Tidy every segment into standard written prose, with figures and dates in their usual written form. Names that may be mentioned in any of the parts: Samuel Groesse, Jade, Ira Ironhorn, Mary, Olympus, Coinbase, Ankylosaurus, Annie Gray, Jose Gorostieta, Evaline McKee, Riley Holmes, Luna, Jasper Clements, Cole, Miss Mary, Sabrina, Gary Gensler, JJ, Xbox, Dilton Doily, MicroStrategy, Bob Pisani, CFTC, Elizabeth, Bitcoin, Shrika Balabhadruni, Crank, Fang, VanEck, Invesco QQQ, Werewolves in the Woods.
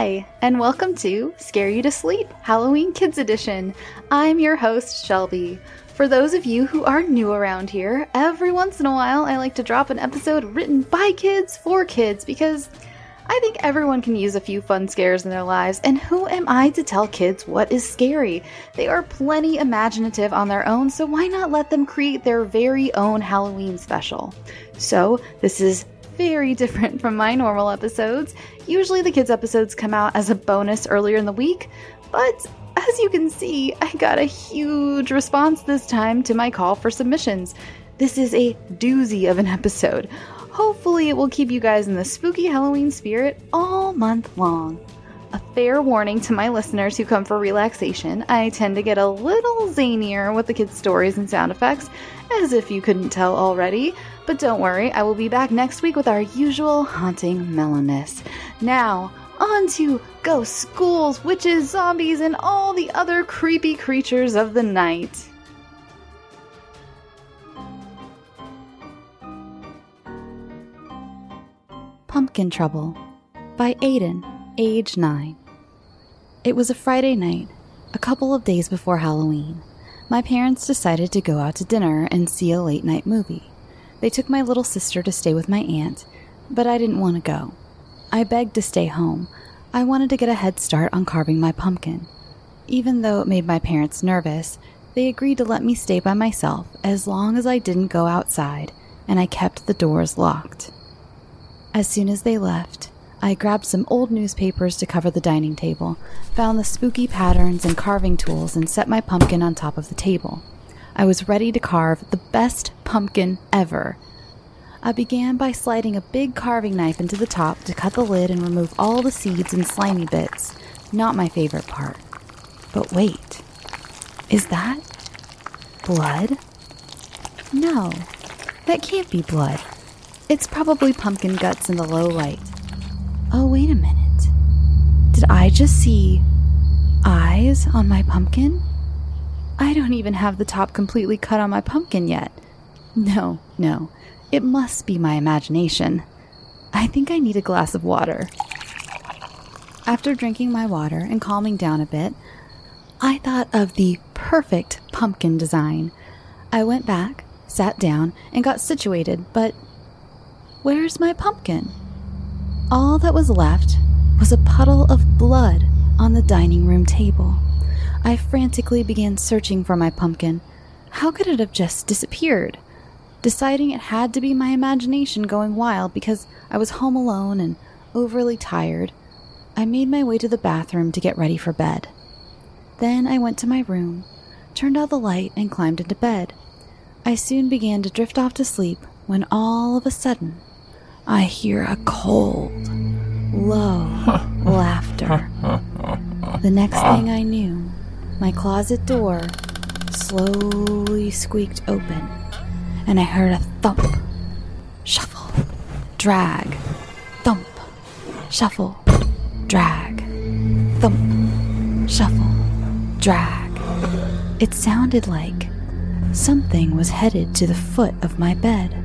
Hi, and welcome to Scare You to Sleep Halloween Kids Edition. I'm your host, Shelby. For those of you who are new around here, every once in a while I like to drop an episode written by kids for kids because I think everyone can use a few fun scares in their lives, and who am I to tell kids what is scary? They are plenty imaginative on their own, so why not let them create their very own Halloween special? So, this is very different from my normal episodes. Usually the kids' episodes come out as a bonus earlier in the week, but as you can see, I got a huge response this time to my call for submissions. This is a doozy of an episode. Hopefully it will keep you guys in the spooky Halloween spirit all month long. A fair warning to my listeners who come for relaxation, I tend to get a little zanier with the kids' stories and sound effects, as if you couldn't tell already. But don't worry, I will be back next week with our usual haunting mellowness. Now, on to ghosts, ghouls, witches, zombies, and all the other creepy creatures of the night. Pumpkin Trouble by Aiden, age 9. It was a Friday night, a couple of days before Halloween. My parents decided to go out to dinner and see a late-night movie. They took my little sister to stay with my aunt, but I didn't want to go. I begged to stay home. I wanted to get a head start on carving my pumpkin. Even though it made my parents nervous, they agreed to let me stay by myself as long as I didn't go outside, and I kept the doors locked. As soon as they left, I grabbed some old newspapers to cover the dining table, found the spooky patterns and carving tools, and set my pumpkin on top of the table. I was ready to carve the best pumpkin ever. I began by sliding a big carving knife into the top to cut the lid and remove all the seeds and slimy bits. Not my favorite part. But wait, is that blood? No, that can't be blood. It's probably pumpkin guts in the low light. Oh, wait a minute. Did I just see eyes on my pumpkin? I don't even have the top completely cut on my pumpkin yet. No. It must be my imagination. I think I need a glass of water. After drinking my water and calming down a bit, I thought of the perfect pumpkin design. I went back, sat down, and got situated, but where's my pumpkin? All that was left was a puddle of blood on the dining room table. I frantically began searching for my pumpkin. How could it have just disappeared? Deciding it had to be my imagination going wild because I was home alone and overly tired, I made my way to the bathroom to get ready for bed. Then I went to my room, turned out the light, and climbed into bed. I soon began to drift off to sleep when all of a sudden, I hear a cold, low laughter. The next thing I knew, my closet door slowly squeaked open, and I heard a thump, shuffle, drag, thump, shuffle, drag, thump, shuffle, drag. It sounded like something was headed to the foot of my bed.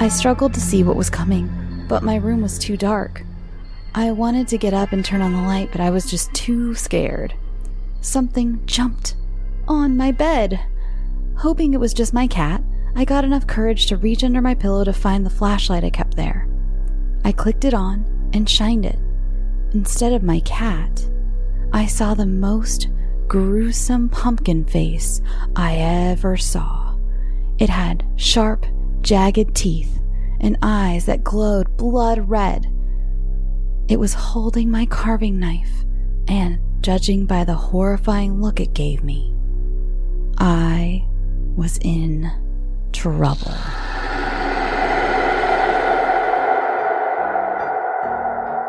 I struggled to see what was coming, but my room was too dark. I wanted to get up and turn on the light, but I was just too scared. Something jumped on my bed. Hoping it was just my cat, I got enough courage to reach under my pillow to find the flashlight I kept there. I clicked it on and shined it. Instead of my cat, I saw the most gruesome pumpkin face I ever saw. It had sharp, jagged teeth, and eyes that glowed blood red. It was holding my carving knife, and judging by the horrifying look it gave me, I was in trouble.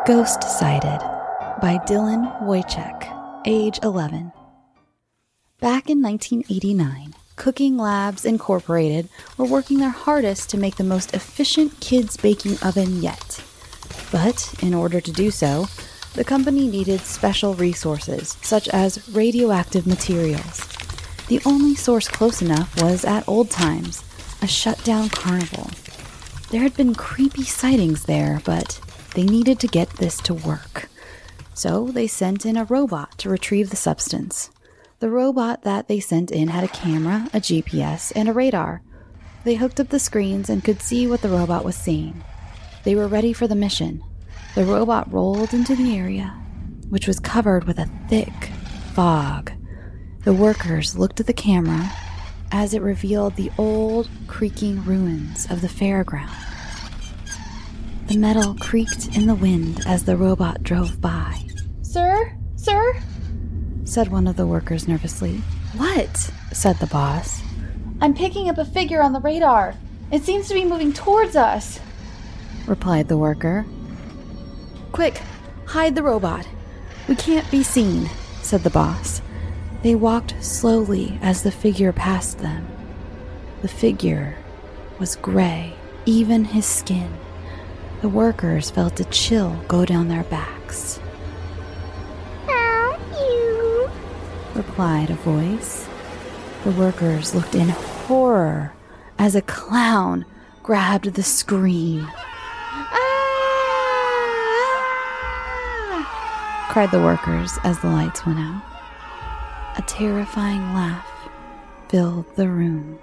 Ghost Sighted by Dylan Wojcik, age 11. Back in 1989, Cooking Labs Incorporated were working their hardest to make the most efficient kids' baking oven yet. But in order to do so, the company needed special resources, such as radioactive materials. The only source close enough was at Old Times, a shut-down carnival. There had been creepy sightings there, but they needed to get this to work. So they sent in a robot to retrieve the substance. The robot that they sent in had a camera, a GPS, and a radar. They hooked up the screens and could see what the robot was seeing. They were ready for the mission. The robot rolled into the area, which was covered with a thick fog. The workers looked at the camera as it revealed the old, creaking ruins of the fairground. The metal creaked in the wind as the robot drove by. "Sir? Sir?" said one of the workers nervously. "What?" said the boss. "I'm picking up a figure on the radar. It seems to be moving towards us," replied the worker. "Quick, hide the robot. We can't be seen," said the boss. They walked slowly as the figure passed them. The figure was gray, even his skin. The workers felt a chill go down their backs. "Help you," replied a voice. The workers looked in horror as a clown grabbed the screen. "Ah!" cried the workers as the lights went out. A terrifying laugh filled the room.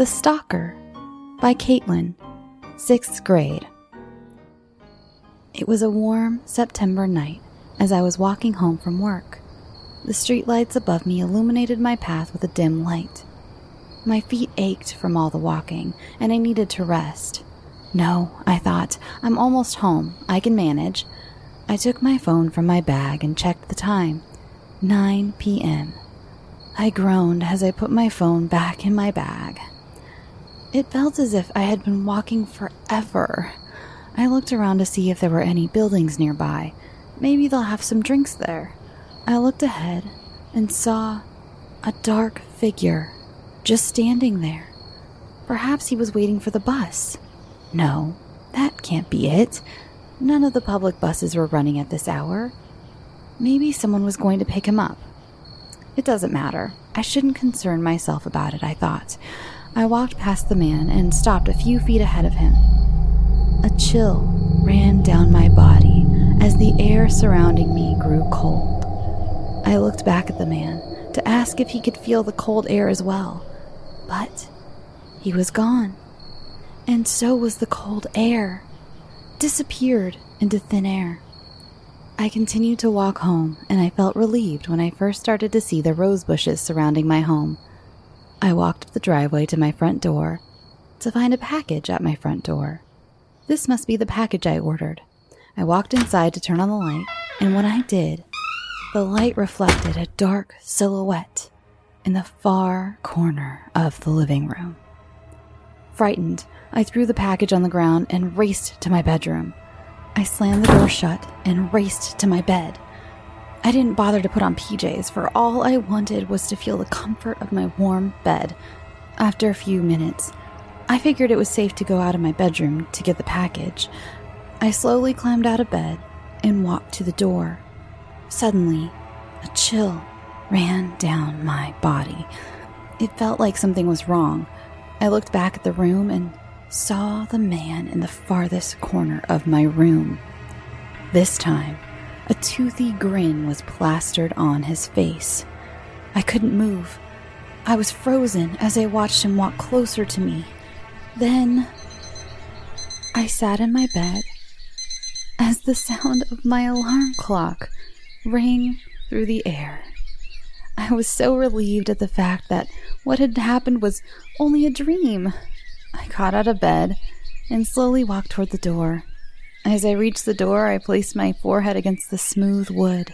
The Stalker by Caitlin, 6th grade. It was a warm September night as I was walking home from work. The streetlights above me illuminated my path with a dim light. My feet ached from all the walking, and I needed to rest. "No," I thought, "I'm almost home. I can manage." I took my phone from my bag and checked the time. 9 p.m. I groaned as I put my phone back in my bag. It felt as if I had been walking forever. I looked around to see if there were any buildings nearby. Maybe they'll have some drinks there. I looked ahead and saw a dark figure just standing there. Perhaps he was waiting for the bus. No, that can't be it. None of the public buses were running at this hour. Maybe someone was going to pick him up. It doesn't matter. I shouldn't concern myself about it, I thought. I walked past the man and stopped a few feet ahead of him. A chill ran down my body as the air surrounding me grew cold. I looked back at the man to ask if he could feel the cold air as well, but he was gone, and so was the cold air, disappeared into thin air. I continued to walk home, and I felt relieved when I first started to see the rose bushes surrounding my home. I walked up the driveway to my front door to find a package at my front door. This must be the package I ordered. I walked inside to turn on the light, and when I did, the light reflected a dark silhouette in the far corner of the living room. Frightened, I threw the package on the ground and raced to my bedroom. I slammed the door shut and raced to my bed. I didn't bother to put on PJs, for all I wanted was to feel the comfort of my warm bed. After a few minutes, I figured it was safe to go out of my bedroom to get the package. I slowly climbed out of bed and walked to the door. Suddenly, a chill ran down my body. It felt like something was wrong. I looked back at the room and saw the man in the farthest corner of my room. This time, a toothy grin was plastered on his face. I couldn't move. I was frozen as I watched him walk closer to me. Then, I sat in my bed as the sound of my alarm clock rang through the air. I was so relieved at the fact that what had happened was only a dream. I got out of bed and slowly walked toward the door. As I reached the door, I placed my forehead against the smooth wood.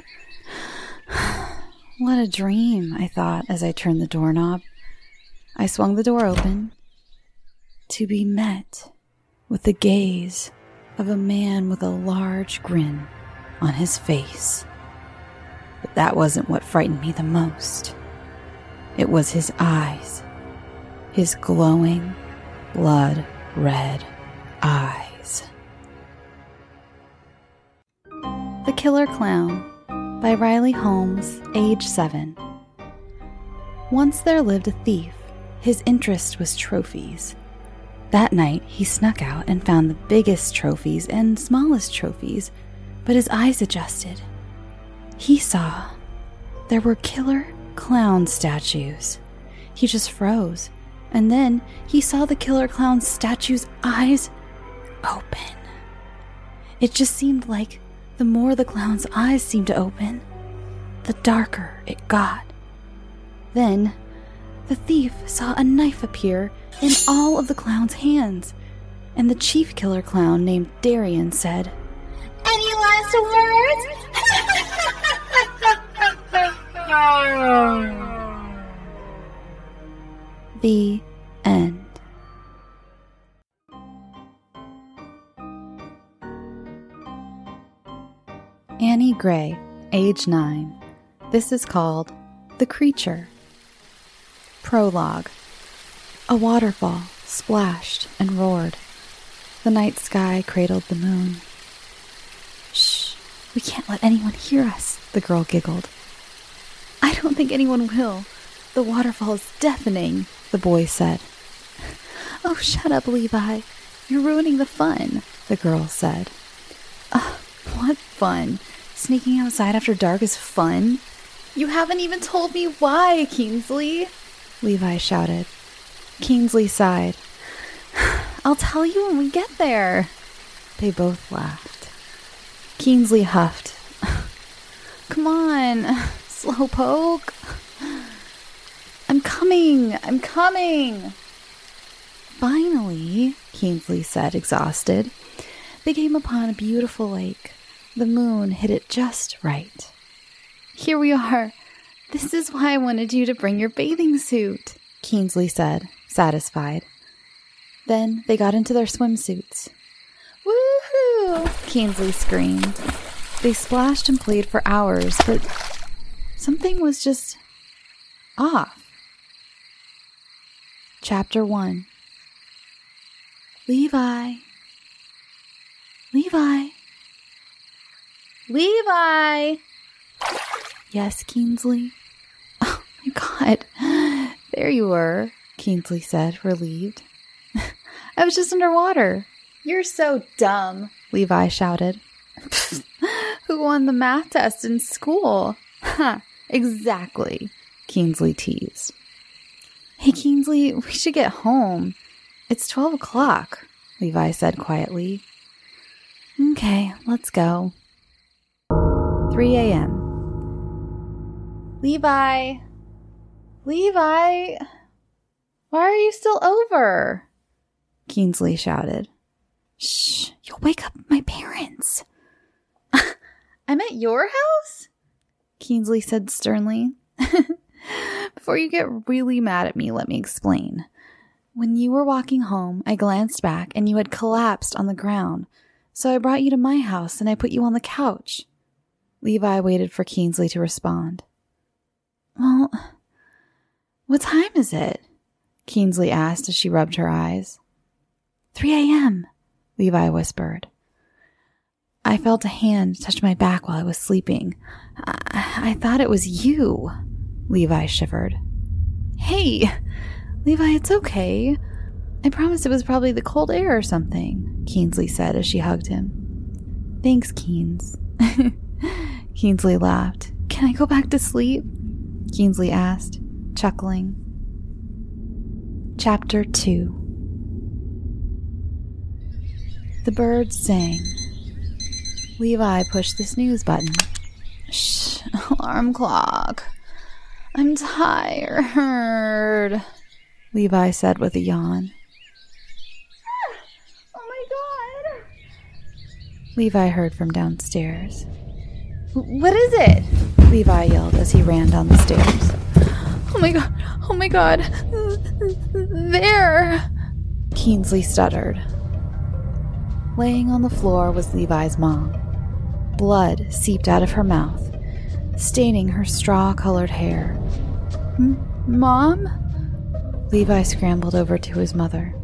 What a dream, I thought as I turned the doorknob. I swung the door open to be met with the gaze of a man with a large grin on his face. But that wasn't what frightened me the most. It was his eyes, his glowing, blood-red eyes. The Killer Clown by Riley Holmes, age 7. Once there lived a thief. His interest was trophies. That night, he snuck out and found the biggest trophies and smallest trophies, but his eyes adjusted. He saw there were killer clown statues. He just froze, and then he saw the killer clown statue's eyes open. It just seemed like the more the clown's eyes seemed to open, the darker it got. Then, the thief saw a knife appear in all of the clown's hands, and the chief killer clown named Darian said, "Any last words?" The end. Annie Gray, age 9. This is called The Creature. Prologue. A waterfall splashed and roared. The night sky cradled the moon. "Shh, we can't let anyone hear us," the girl giggled. "I don't think anyone will. The waterfall is deafening," the boy said. "Oh, shut up, Levi. You're ruining the fun," the girl said. "Oh, what fun? Sneaking outside after dark is fun? You haven't even told me why, Kinsley," Levi shouted. Kinsley sighed. "I'll tell you when we get there." They both laughed. Kinsley huffed. "Come on, slowpoke." I'm coming. Finally, Kinsley said, exhausted. They came upon a beautiful lake. The moon hit it just right. "Here we are. This is why I wanted you to bring your bathing suit," Kinsley said, satisfied. Then they got into their swimsuits. "Woohoo!" Kinsley screamed. They splashed and played for hours, but something was just off. Chapter 1. Levi! "Yes, Kinsley?" "God, there you were," Kinsley said, relieved. "I was just underwater." "You're so dumb," Levi shouted. "Who won the math test in school?" "Huh, exactly," Kinsley teased. "Hey, Kinsley, we should get home. It's 12 o'clock, Levi said quietly. "Okay, let's go." 3 a.m. Levi, why are you still over?" Kinsley shouted. "Shh, you'll wake up my parents." "I'm at your house?" Kinsley said sternly. "Before you get really mad at me, let me explain. When you were walking home, I glanced back and you had collapsed on the ground, so I brought you to my house and I put you on the couch." Levi waited for Kinsley to respond. "Well, what time is it?" Kinsley asked as she rubbed her eyes. 3 a.m., Levi whispered. "I felt a hand touch my back while I was sleeping. I thought it was you," Levi shivered. "Hey, Levi, it's okay. I promise it was probably the cold air or something," Kinsley said as she hugged him. "Thanks, Keens." Kinsley laughed. "Can I go back to sleep?" Kinsley asked, chuckling. Chapter 2. The birds sang. Levi pushed the snooze button. "Shh, alarm clock. I'm tired," Levi said with a yawn. "Oh my God," Levi heard from downstairs. "What is it?" Levi yelled as he ran down the stairs. Oh my God, there!" Kinsley stuttered. Laying on the floor was Levi's mom. Blood seeped out of her mouth, staining her straw-colored hair. Mom?" Levi scrambled over to his mother.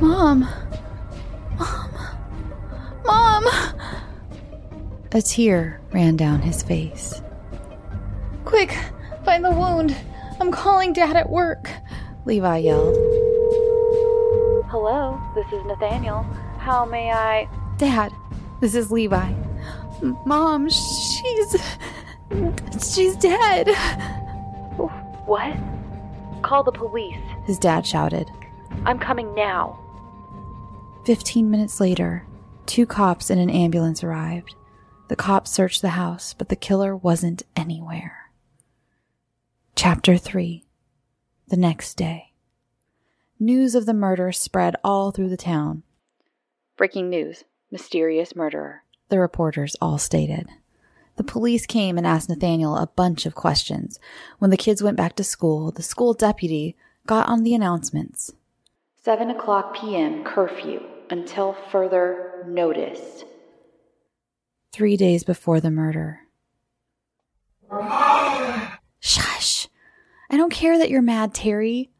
Mom! A tear ran down his face. "Quick, find the wound. I'm calling Dad at work," Levi yelled. "Hello, this is Nathaniel. How may I—" "Dad, this is Levi. Mom, she's dead." "What? Call the police," his dad shouted. "I'm coming now." 15 minutes later, two cops and an ambulance arrived. The cops searched the house, but the killer wasn't anywhere. Chapter 3. The next day. News of the murder spread all through the town. "Breaking news. Mysterious murderer," the reporters all stated. The police came and asked Nathaniel a bunch of questions. When the kids went back to school, the school deputy got on the announcements. 7:00 p.m. curfew until further notice. 3 days before the murder. "Shush! I don't care that you're mad, Terry,"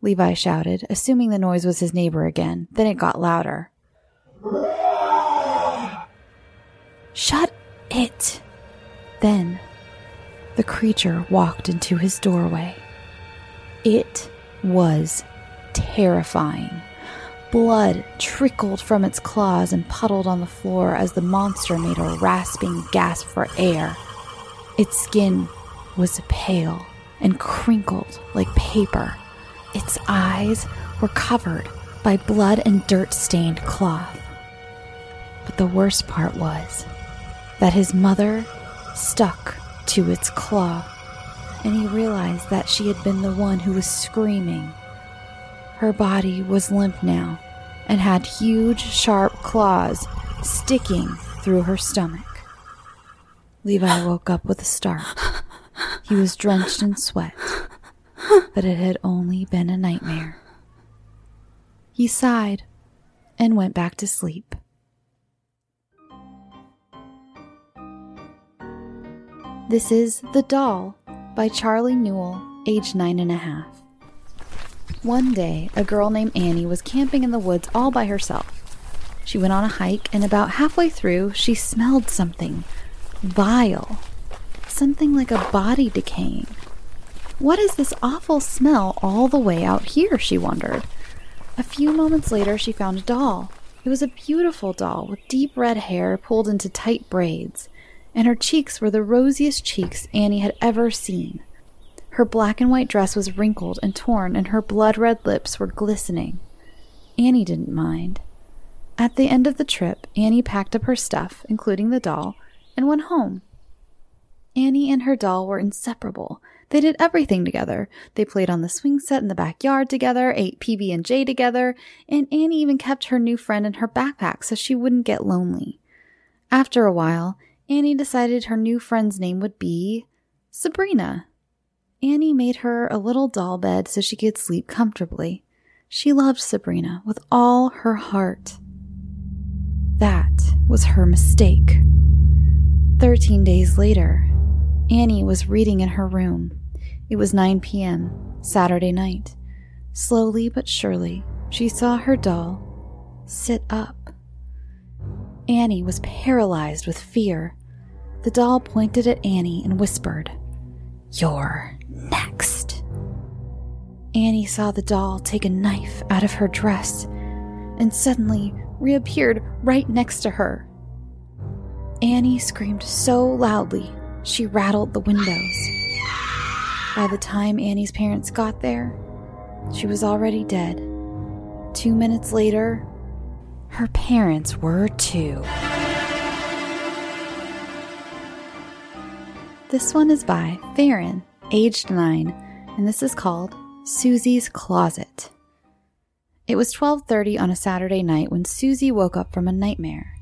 Levi shouted, assuming the noise was his neighbor again. Then it got louder. "Shut it!" Then the creature walked into his doorway. It was terrifying. Blood trickled from its claws and puddled on the floor as the monster made a rasping gasp for air. Its skin was pale and crinkled like paper. Its eyes were covered by blood and dirt-stained cloth. But the worst part was that his mother stuck to its claw, and he realized that she had been the one who was screaming. Her body was limp now and had huge, sharp claws sticking through her stomach. Levi woke up with a start. He was drenched in sweat, but it had only been a nightmare. He sighed and went back to sleep. This is The Doll by Charlie Newell, age 9.5. One day, a girl named Annie was camping in the woods all by herself. She went on a hike, and about halfway through, she smelled something vile. Something like a body decaying. "What is this awful smell all the way out here?" she wondered. A few moments later, she found a doll. It was a beautiful doll with deep red hair pulled into tight braids, and her cheeks were the rosiest cheeks Annie had ever seen. Her black and white dress was wrinkled and torn, and her blood-red lips were glistening. Annie didn't mind. At the end of the trip, Annie packed up her stuff, including the doll, and went home. Annie and her doll were inseparable. They did everything together. They played on the swing set in the backyard together, ate PB&J together, and Annie even kept her new friend in her backpack so she wouldn't get lonely. After a while, Annie decided her new friend's name would be Sabrina. Annie made her a little doll bed so she could sleep comfortably. She loved Sabrina with all her heart. That was her mistake. 13 days later, Annie was reading in her room. It was 9 p.m., Saturday night. Slowly but surely, she saw her doll sit up. Annie was paralyzed with fear. The doll pointed at Annie and whispered, "You're next." Annie saw the doll take a knife out of her dress and suddenly reappeared right next to her. Annie screamed so loudly she rattled the windows. By the time Annie's parents got there, she was already dead. 2 minutes later, her parents were too. This one is by Farynn, aged 9, and this is called Susie's Closet. It was 12:30 on a Saturday night when Susie woke up from a nightmare.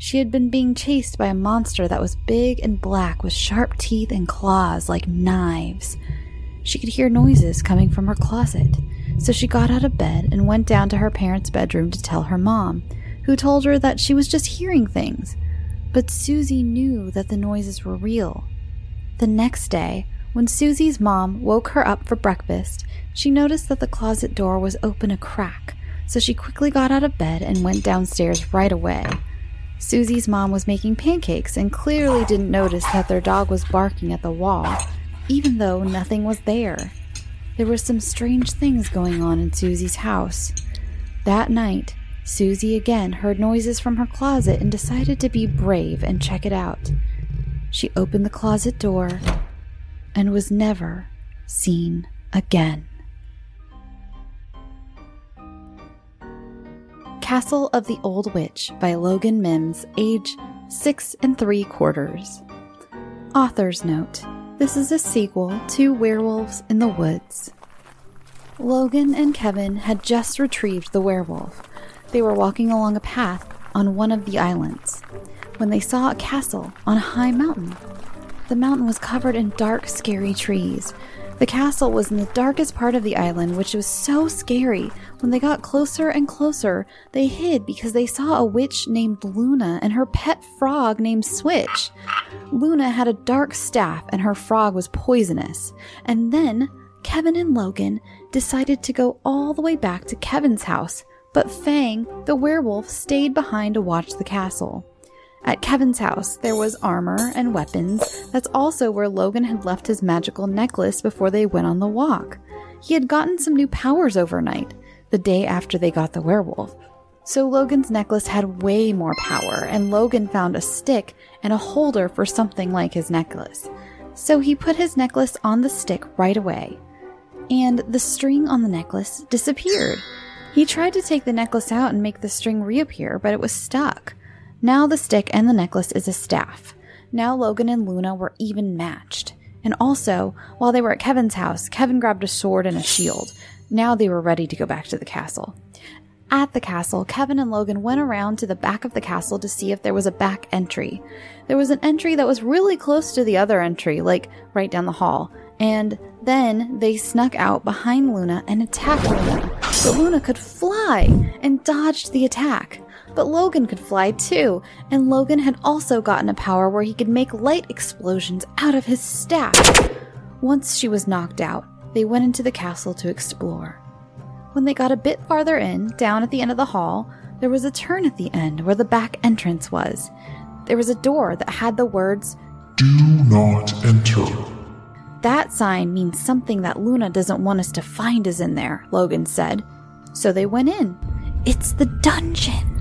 She had been being chased by a monster that was big and black with sharp teeth and claws like knives. She could hear noises coming from her closet, so she got out of bed and went down to her parents' bedroom to tell her mom, who told her that she was just hearing things. But Susie knew that the noises were real. The next day, when Susie's mom woke her up for breakfast, she noticed that the closet door was open a crack, so she quickly got out of bed and went downstairs right away. Susie's mom was making pancakes and clearly didn't notice that their dog was barking at the wall, even though nothing was there. There were some strange things going on in Susie's house. That night, Susie again heard noises from her closet and decided to be brave and check it out. She opened the closet door and was never seen again. Castle of the Old Witch by Logan Mims, age 6 3/4. Author's note. This is a sequel to Werewolves in the Woods. Logan and Kevin had just retrieved the werewolf. They were walking along a path on one of the islands when they saw a castle on a high mountain. The mountain was covered in dark, scary trees. The castle was in the darkest part of the island, which was so scary. When they got closer and closer, they hid because they saw a witch named Luna and her pet frog named Switch. Luna had a dark staff and her frog was poisonous. And then Kevin and Logan decided to go all the way back to Kevin's house, but Fang, the werewolf, stayed behind to watch the castle. At Kevin's house, there was armor and weapons. That's also where Logan had left his magical necklace before they went on the walk. He had gotten some new powers overnight, the day after they got the werewolf. So Logan's necklace had way more power, and Logan found a stick and a holder for something like his necklace. So he put his necklace on the stick right away, and the string on the necklace disappeared. He tried to take the necklace out and make the string reappear, but it was stuck. Now the stick and the necklace is a staff. Now Logan and Luna were even matched. And also, while they were at Kevin's house, Kevin grabbed a sword and a shield. Now they were ready to go back to the castle. At the castle, Kevin and Logan went around to the back of the castle to see if there was a back entry. There was an entry that was really close to the other entry, like right down the hall. And then they snuck out behind Luna and attacked Luna. But Luna could fly and dodged the attack. But Logan could fly too, and Logan had also gotten a power where he could make light explosions out of his staff. Once she was knocked out, they went into the castle to explore. When they got a bit farther in, down at the end of the hall, there was a turn at the end where the back entrance was. There was a door that had the words, "Do not enter." "That sign means something that Luna doesn't want us to find is in there," Logan said. So they went in. It's the dungeon.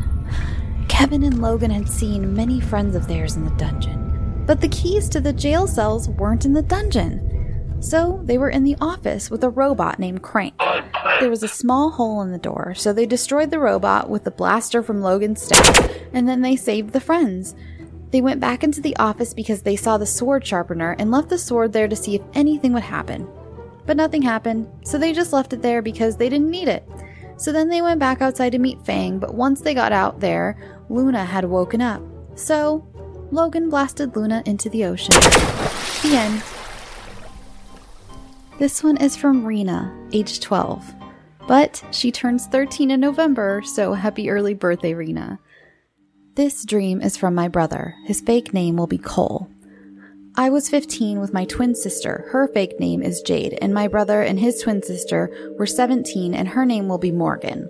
Kevin and Logan had seen many friends of theirs in the dungeon, but the keys to the jail cells weren't in the dungeon. So they were in the office with a robot named Crank. There was a small hole in the door, so they destroyed the robot with the blaster from Logan's staff, and then they saved the friends. They went back into the office because they saw the sword sharpener and left the sword there to see if anything would happen. But nothing happened, so they just left it there because they didn't need it. So then they went back outside to meet Fang, but once they got out there, Luna had woken up. So Logan blasted Luna into the ocean. The end. This one is from Rena, age 12. But she turns 13 in November, so happy early birthday, Rena. This dream is from my brother. His fake name will be Cole. I was 15 with my twin sister. Her fake name is Jade, and my brother and his twin sister were 17, and her name will be Morgan.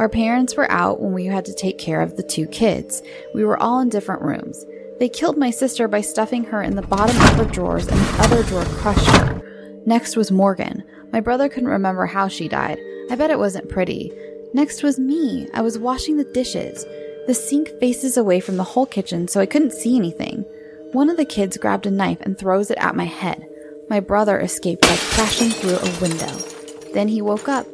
Our parents were out when we had to take care of the two kids. We were all in different rooms. They killed my sister by stuffing her in the bottom of her drawers, and the other drawer crushed her. Next was Morgan. My brother couldn't remember how she died. I bet it wasn't pretty. Next was me. I was washing the dishes. The sink faces away from the whole kitchen, so I couldn't see anything. One of the kids grabbed a knife and throws it at my head. My brother escaped by crashing through a window. Then he woke up.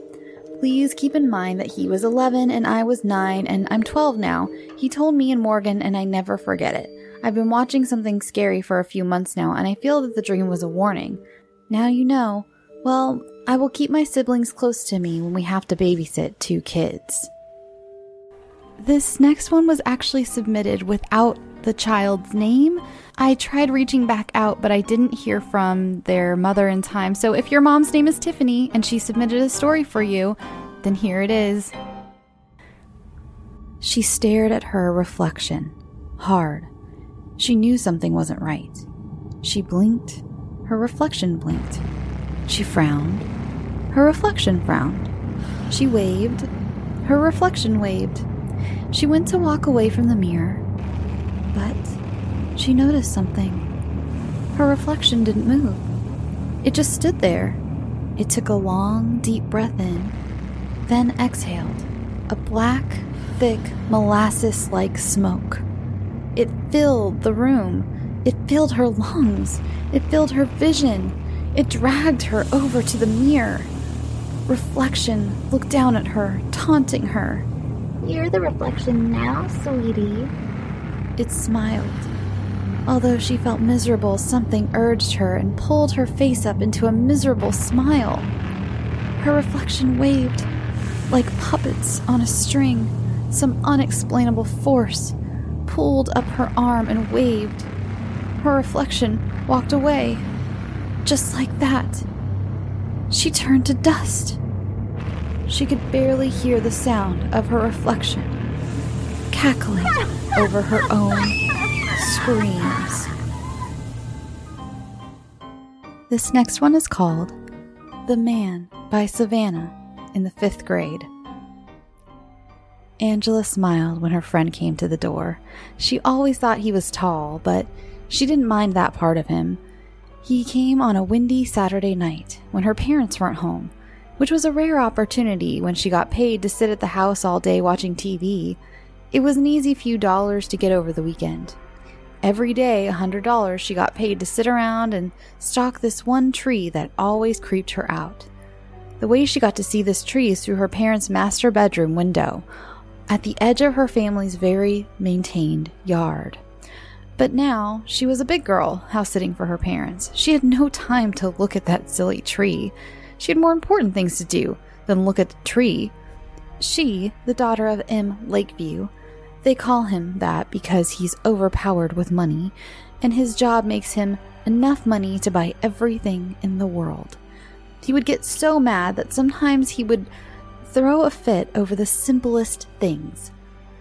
Please keep in mind that he was 11 and I was 9 and I'm 12 now. He told me and Morgan and I never forget it. I've been watching something scary for a few months now and I feel that the dream was a warning. Now you know. Well, I will keep my siblings close to me when we have to babysit two kids. This next one was actually submitted without the child's name. I tried reaching back out, but I didn't hear from their mother in time. So if your mom's name is Tiffany and she submitted a story for you, then here it is. She stared at her reflection, hard. She knew something wasn't right. She blinked. Her reflection blinked. She frowned. Her reflection frowned. She waved. Her reflection waved. She went to walk away from the mirror, but she noticed something. Her reflection didn't move. It just stood there. It took a long, deep breath in, then exhaled, a black, thick, molasses-like smoke. It filled the room. It filled her lungs. It filled her vision. It dragged her over to the mirror. Reflection looked down at her, taunting her. "You're the reflection now, sweetie." It smiled. Although she felt miserable, something urged her and pulled her face up into a miserable smile. Her reflection waved, like puppets on a string. Some unexplainable force pulled up her arm and waved. Her reflection walked away, just like that. She turned to dust. She could barely hear the sound of her reflection, cackling over her own screams. This next one is called The Man by Savannah in the 5th grade. Angela smiled when her friend came to the door. She always thought he was tall, but she didn't mind that part of him. He came on a windy Saturday night when her parents weren't home, which was a rare opportunity when she got paid to sit at the house all day watching TV. It was an easy few dollars to get over the weekend. Every day, $100 she got paid to sit around and stalk this one tree that always creeped her out. The way she got to see this tree is through her parents' master bedroom window, at the edge of her family's very maintained yard. But now, she was a big girl, house-sitting for her parents. She had no time to look at that silly tree. She had more important things to do than look at the tree. She, the daughter of M. Lakeview, they call him that because he's overpowered with money, and his job makes him enough money to buy everything in the world. He would get so mad that sometimes he would throw a fit over the simplest things,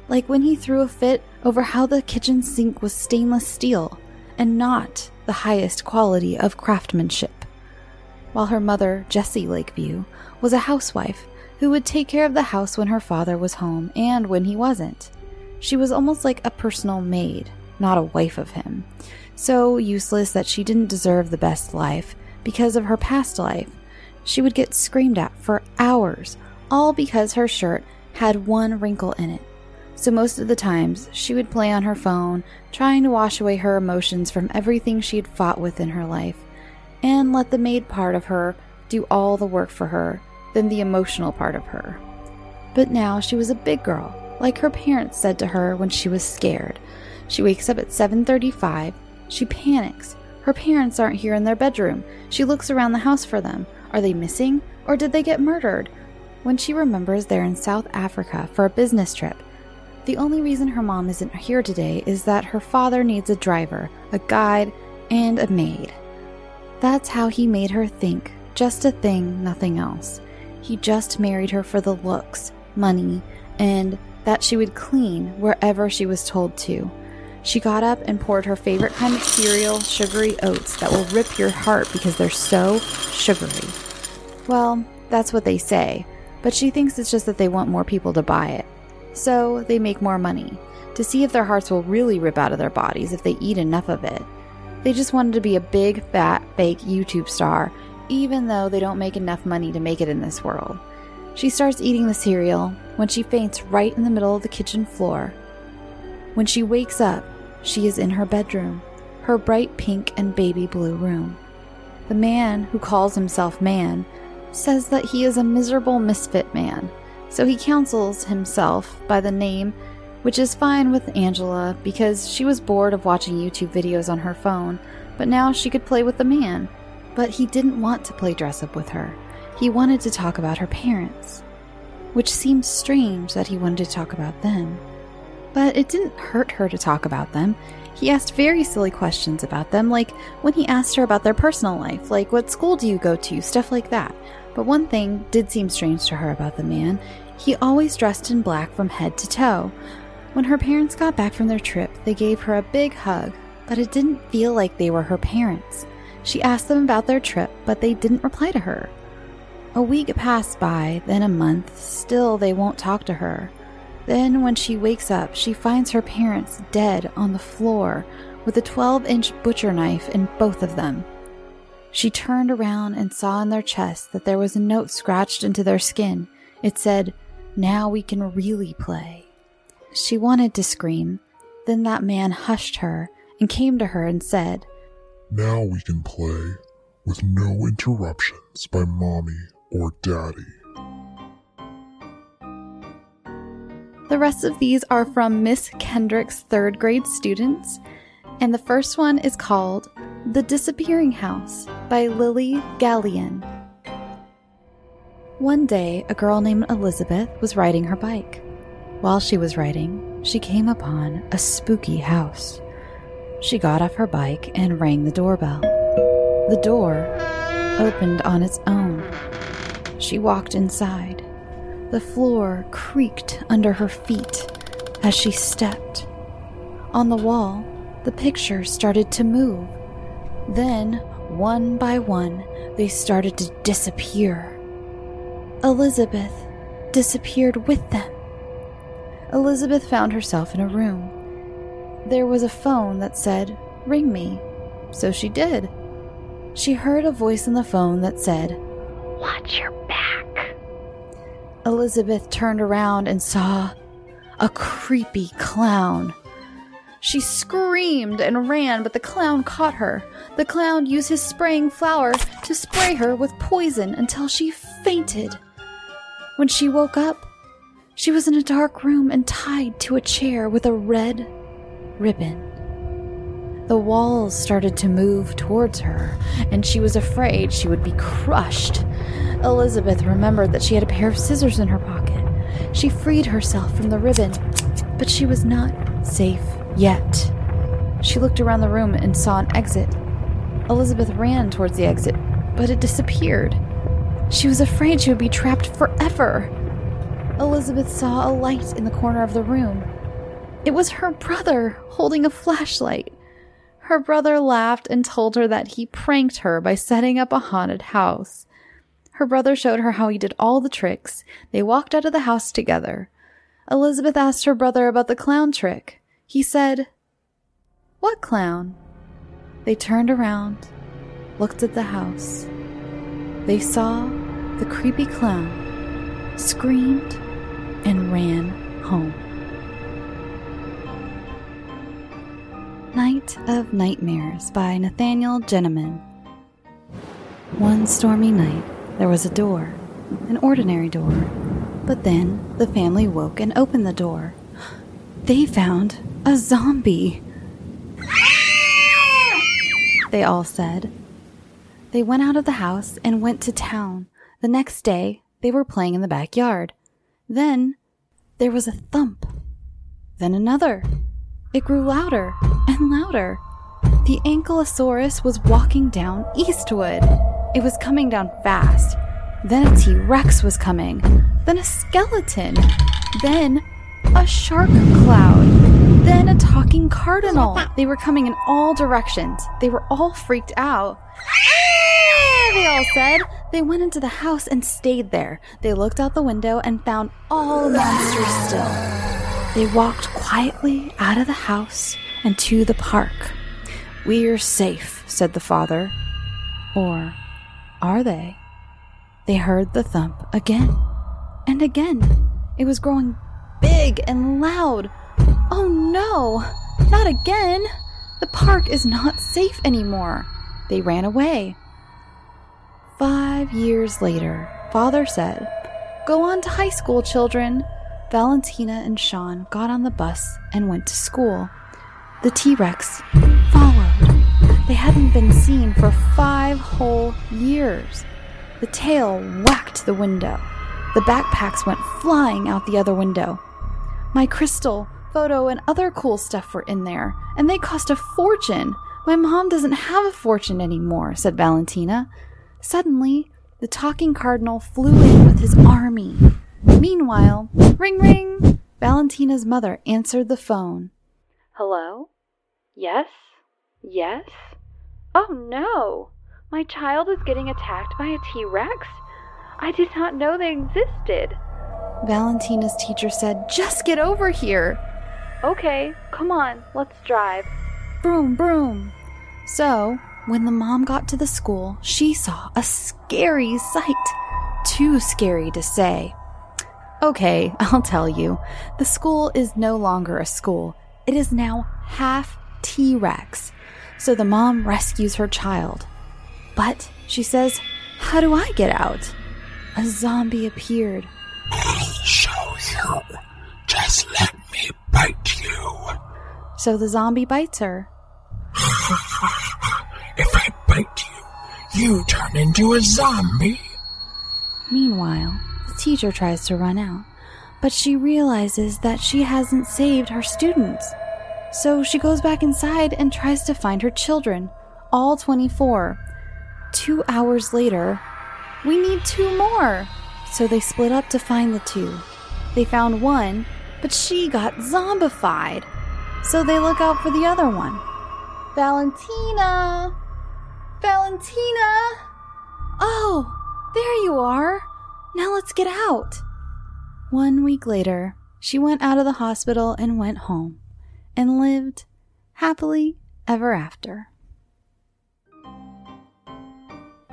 like when he threw a fit over how the kitchen sink was stainless steel and not the highest quality of craftsmanship. While her mother, Jessie Lakeview, was a housewife who would take care of the house when her father was home and when he wasn't. She was almost like a personal maid, not a wife of him, so useless that she didn't deserve the best life because of her past life. She would get screamed at for hours, all because her shirt had one wrinkle in it. So most of the times, she would play on her phone, trying to wash away her emotions from everything she had fought with in her life, and let the maid part of her do all the work for her, than the emotional part of her. But now she was a big girl, like her parents said to her when she was scared. She wakes up at 7:35, she panics. Her parents aren't here in their bedroom. She looks around the house for them. Are they missing, or did they get murdered? When she remembers they're in South Africa for a business trip. The only reason her mom isn't here today is that her father needs a driver, a guide, and a maid. That's how he made her think, just a thing, nothing else. He just married her for the looks, money, and that she would clean wherever she was told to. She got up and poured her favorite kind of cereal, sugary oats that will rip your heart because they're so sugary. Well, that's what they say. But she thinks it's just that they want more people to buy it. So they make more money, to see if their hearts will really rip out of their bodies if they eat enough of it. They just wanted to be a big, fat, fake YouTube star, even though they don't make enough money to make it in this world. She starts eating the cereal when she faints right in the middle of the kitchen floor. When she wakes up, she is in her bedroom, her bright pink and baby blue room. The man, who calls himself Man, says that he is a miserable misfit man, so he counsels himself by the name, which is fine with Angela because she was bored of watching YouTube videos on her phone, but now she could play with the man. But he didn't want to play dress-up with her. He wanted to talk about her parents, which seemed strange that he wanted to talk about them. But it didn't hurt her to talk about them. He asked very silly questions about them, like when he asked her about their personal life, like what school do you go to, stuff like that. But one thing did seem strange to her about the man. He always dressed in black from head to toe. When her parents got back from their trip, they gave her a big hug, but it didn't feel like they were her parents. She asked them about their trip, but they didn't reply to her. A week passed by, then a month. Still, they won't talk to her. Then, when she wakes up, she finds her parents dead on the floor with a 12-inch butcher knife in both of them. She turned around and saw in their chests that there was a note scratched into their skin. It said, "Now we can really play." She wanted to scream. Then that man hushed her and came to her and said, "Now we can play with no interruptions by Mommy or Daddy." The rest of these are from Miss Kendrick's third grade students, and the first one is called The Disappearing House by Lily Gallian. One day, a girl named Elizabeth was riding her bike. While she was riding, she came upon a spooky house. She got off her bike and rang the doorbell. The door opened on its own. She walked inside. The floor creaked under her feet as she stepped. On the wall, the pictures started to move. Then, one by one, they started to disappear. Elizabeth disappeared with them. Elizabeth found herself in a room. There was a phone that said, "Ring me." So she did. She heard a voice on the phone that said, "Watch your back." Elizabeth turned around and saw a creepy clown. She screamed and ran, but the clown caught her. The clown used his spraying flower to spray her with poison until she fainted. When she woke up, she was in a dark room and tied to a chair with a red ribbon. The walls started to move towards her, and she was afraid she would be crushed. Elizabeth remembered that she had a pair of scissors in her pocket. She freed herself from the ribbon, but she was not safe yet. She looked around the room and saw an exit. Elizabeth ran towards the exit, but it disappeared. She was afraid she would be trapped forever. Elizabeth saw a light in the corner of the room. It was her brother holding a flashlight. Her brother laughed and told her that he pranked her by setting up a haunted house. Her brother showed her how he did all the tricks. They walked out of the house together. Elizabeth asked her brother about the clown trick. He said, "What clown?" They turned around, looked at the house. They saw the creepy clown, screamed, and ran home. Night of Nightmares by Nathaniel Jenneman. One stormy night, there was a door, an ordinary door. But then the family woke and opened the door. They found a zombie, they all said. They went out of the house and went to town. The next day, they were playing in the backyard. Then, there was a thump. Then another. It grew louder and louder. The ankylosaurus was walking down Eastwood. It was coming down fast. Then a T-Rex was coming. Then a skeleton. Then a shark cloud. Then a talking cardinal. They were coming in all directions. They were all freaked out. They all said. They went into the house and stayed there. They looked out the window and found all monsters still. They walked quietly out of the house and to the park. "We're safe," said the father. Or are they? They heard the thump again and again. It was growing big and loud. "Oh no, not again. The park is not safe anymore." They ran away. 5 years later, Father said, "Go on to high school, children." Valentina and Sean got on the bus and went to school. The T-Rex followed. They hadn't been seen for 5 whole years. The tail whacked the window. The backpacks went flying out the other window. My crystal, photo, and other cool stuff were in there, and they cost a fortune. "My mom doesn't have a fortune anymore," said Valentina. Suddenly, the talking cardinal flew in with his army. Meanwhile, ring ring, Valentina's mother answered the phone. "Hello? Yes? Yes? Oh no! My child is getting attacked by a T-Rex? I did not know they existed." Valentina's teacher said, "Just get over here." "Okay, come on, let's drive." Broom, broom. So, When the mom got to the school, she saw a scary sight. Too scary to say. Okay, I'll tell you. The school is no longer a school. It is now half T-Rex. So the mom rescues her child. But, she says, how do I get out? A zombie appeared. I'll show you. Just let me bite you. So the zombie bites her. If I bite you, you turn into a zombie. Meanwhile, the teacher tries to run out, but she realizes that she hasn't saved her students. So she goes back inside and tries to find her children, all 24. 2 hours later, we need 2 more. So they split up to find the 2. They found one, but she got zombified. So they look out for the other one. Valentina! Valentina! Oh, there you are. Now let's get out. 1 week later, she went out of the hospital and went home and lived happily ever after.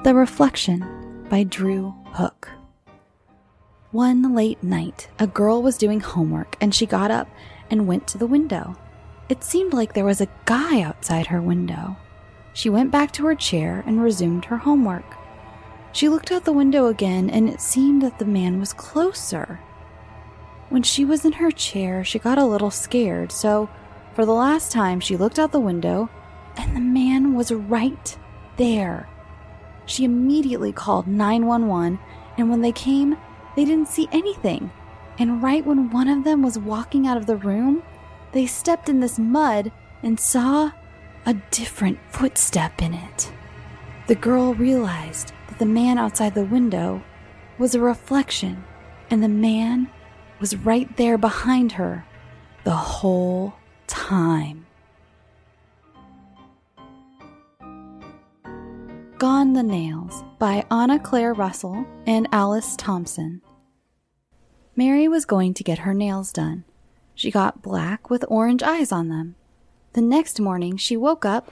The Reflection by Drew Hook. One late night, a girl was doing homework and she got up and went to the window. It seemed like there was a guy outside her window. She went back to her chair and resumed her homework. She looked out the window again, and it seemed that the man was closer. When she was in her chair, she got a little scared, so for the last time, she looked out the window, and the man was right there. She immediately called 911, and when they came, they didn't see anything. And right when one of them was walking out of the room, they stepped in this mud and saw a different footstep in it. The girl realized that the man outside the window was a reflection, and the man was right there behind her the whole time. Gone the Nails by Anna Claire Russell and Alice Thompson. Mary was going to get her nails done. She got black with orange eyes on them. The next morning, she woke up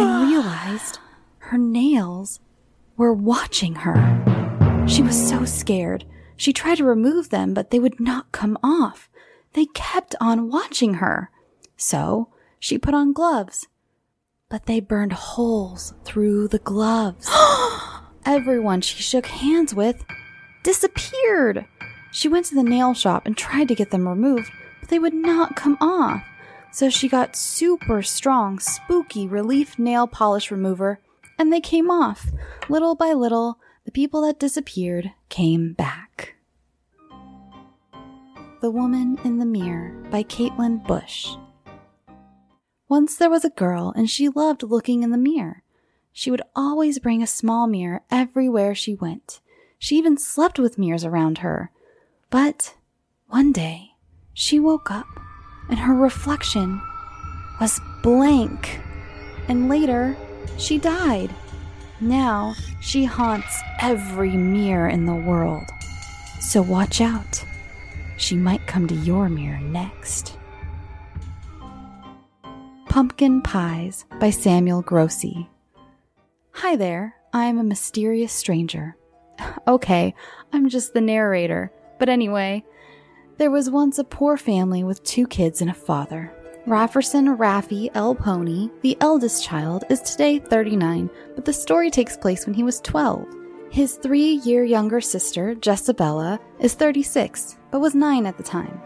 and realized her nails were watching her. She was so scared. She tried to remove them, but they would not come off. They kept on watching her. So she put on gloves, but they burned holes through the gloves. Everyone she shook hands with disappeared. She went to the nail shop and tried to get them removed, they would not come off. So she got super strong, spooky relief nail polish remover, and they came off. Little by little, the people that disappeared came back. The Woman in the Mirror by Caitlin Bush. Once there was a girl, and she loved looking in the mirror. She would always bring a small mirror everywhere she went. She even slept with mirrors around her. But one day, she woke up, and her reflection was blank. And later, she died. Now, she haunts every mirror in the world. So watch out. She might come to your mirror next. Pumpkin Pies by Samuel Grossi. Hi there, I'm a mysterious stranger. Okay, I'm just the narrator. But anyway, there was once a poor family with 2 kids and a father. Rafferson Raffy L. Pony, the eldest child, is today 39, but the story takes place when he was 12. His 3-year younger sister, Jessabella, is 36, but was 9 at the time.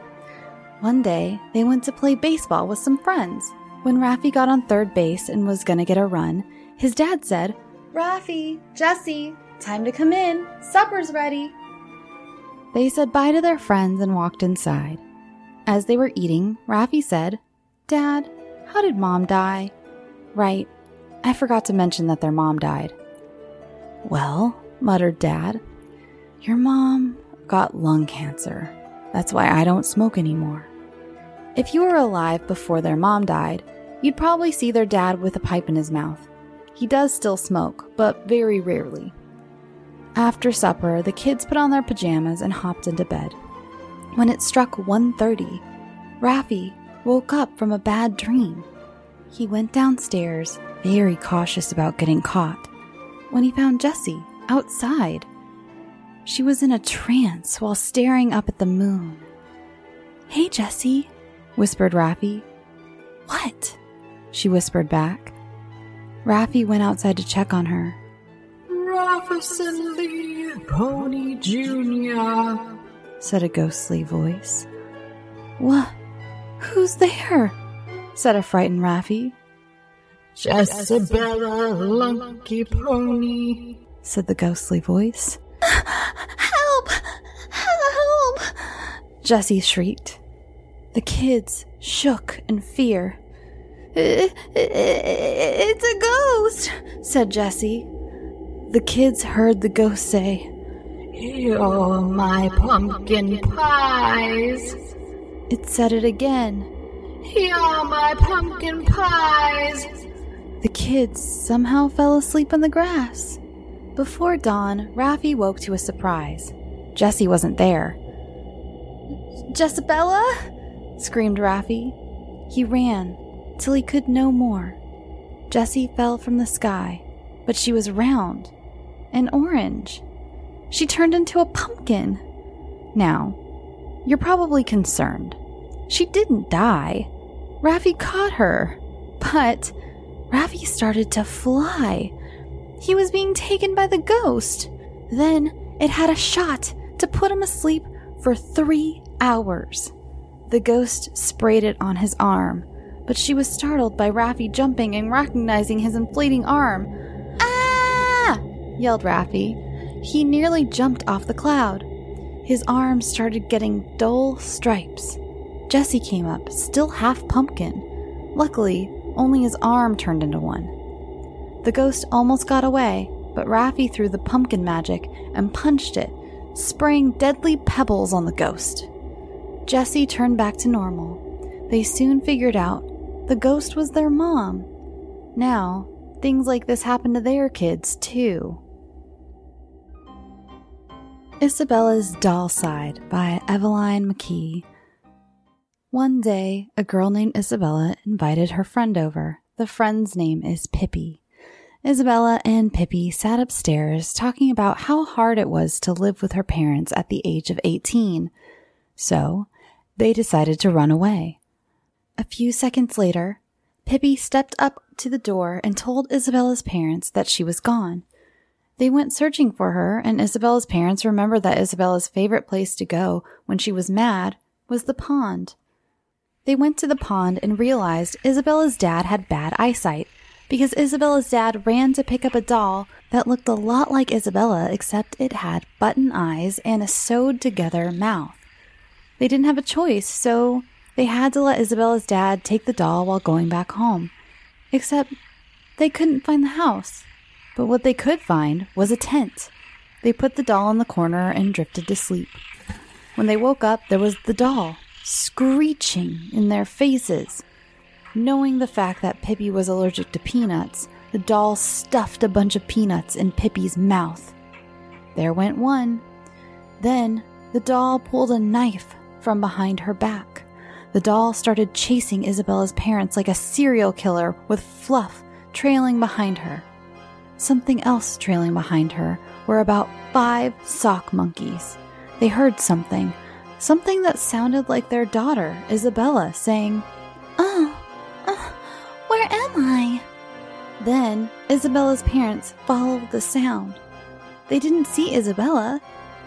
One day, they went to play baseball with some friends. When Raffy got on third base and was going to get a run, his dad said, "Raffy, Jesse, time to come in. Supper's ready." They said bye to their friends and walked inside. As they were eating, Raffy said, "Dad, how did Mom die?" "Right, I forgot to mention that their mom died." "Well," muttered Dad, "your mom got lung cancer. That's why I don't smoke anymore." If you were alive before their mom died, you'd probably see their dad with a pipe in his mouth. He does still smoke, but very rarely. After supper, the kids put on their pajamas and hopped into bed. When it struck 1:30, Raffy woke up from a bad dream. He went downstairs very cautious about getting caught when he found Jessie outside. She was in a trance while staring up at the moon. "Hey, Jessie," whispered Raffy. "What?" she whispered back. Raffy went outside to check on her. "Rafferson Lee Pony Jr.," said a ghostly voice. "What? Who's there?" said a frightened Raffy. "Jessabella, Lumpy Pony," said the ghostly voice. "Help! Help!" Jessie shrieked. The kids shook in fear. "It's a ghost," said Jessie. The kids heard the ghost say, "You're my pumpkin pies." It said it again. "You're my pumpkin pies." The kids somehow fell asleep on the grass. Before dawn, Raffy woke to a surprise. Jessie wasn't there. "Jessabella!" screamed Raffy. He ran till he could no more. Jessie fell from the sky, but she was round and orange. She turned into a pumpkin. Now, you're probably concerned. She didn't die. Raffy caught her. But Raffy started to fly. He was being taken by the ghost. Then it had a shot to put him asleep for 3 hours. The ghost sprayed it on his arm, but she was startled by Raffy jumping and recognizing his inflating arm. "Ah!" yelled Raffy. He nearly jumped off the cloud. His arm started getting dull stripes. Jessie came up, still half pumpkin. Luckily, only his arm turned into one. The ghost almost got away, but Raffy threw the pumpkin magic and punched it, spraying deadly pebbles on the ghost. Jessie turned back to normal. They soon figured out the ghost was their mom. Now, things like this happen to their kids, too. Isabella's Doll Side by Eveline McKee. One day, a girl named Isabella invited her friend over. The friend's name is Pippi. Isabella and Pippi sat upstairs talking about how hard it was to live with her parents at the age of 18. So, they decided to run away. A few seconds later, Pippi stepped up to the door and told Isabella's parents that she was gone. They went searching for her, and Isabella's parents remembered that Isabella's favorite place to go when she was mad was the pond. They went to the pond and realized Isabella's dad had bad eyesight, because Isabella's dad ran to pick up a doll that looked a lot like Isabella, except it had button eyes and a sewed-together mouth. They didn't have a choice, so they had to let Isabella's dad take the doll while going back home. Except they couldn't find the house. But what they could find was a tent. They put the doll in the corner and drifted to sleep. When they woke up, there was the doll, screeching in their faces. Knowing the fact that Pippi was allergic to peanuts, the doll stuffed a bunch of peanuts in Pippi's mouth. There went one. Then the doll pulled a knife from behind her back. The doll started chasing Isabella's parents like a serial killer, with Fluff trailing behind her. Something else trailing behind her were about 5 sock monkeys. They heard something that sounded like their daughter, Isabella, saying, "Where am I?" Then Isabella's parents followed the sound. They didn't see Isabella.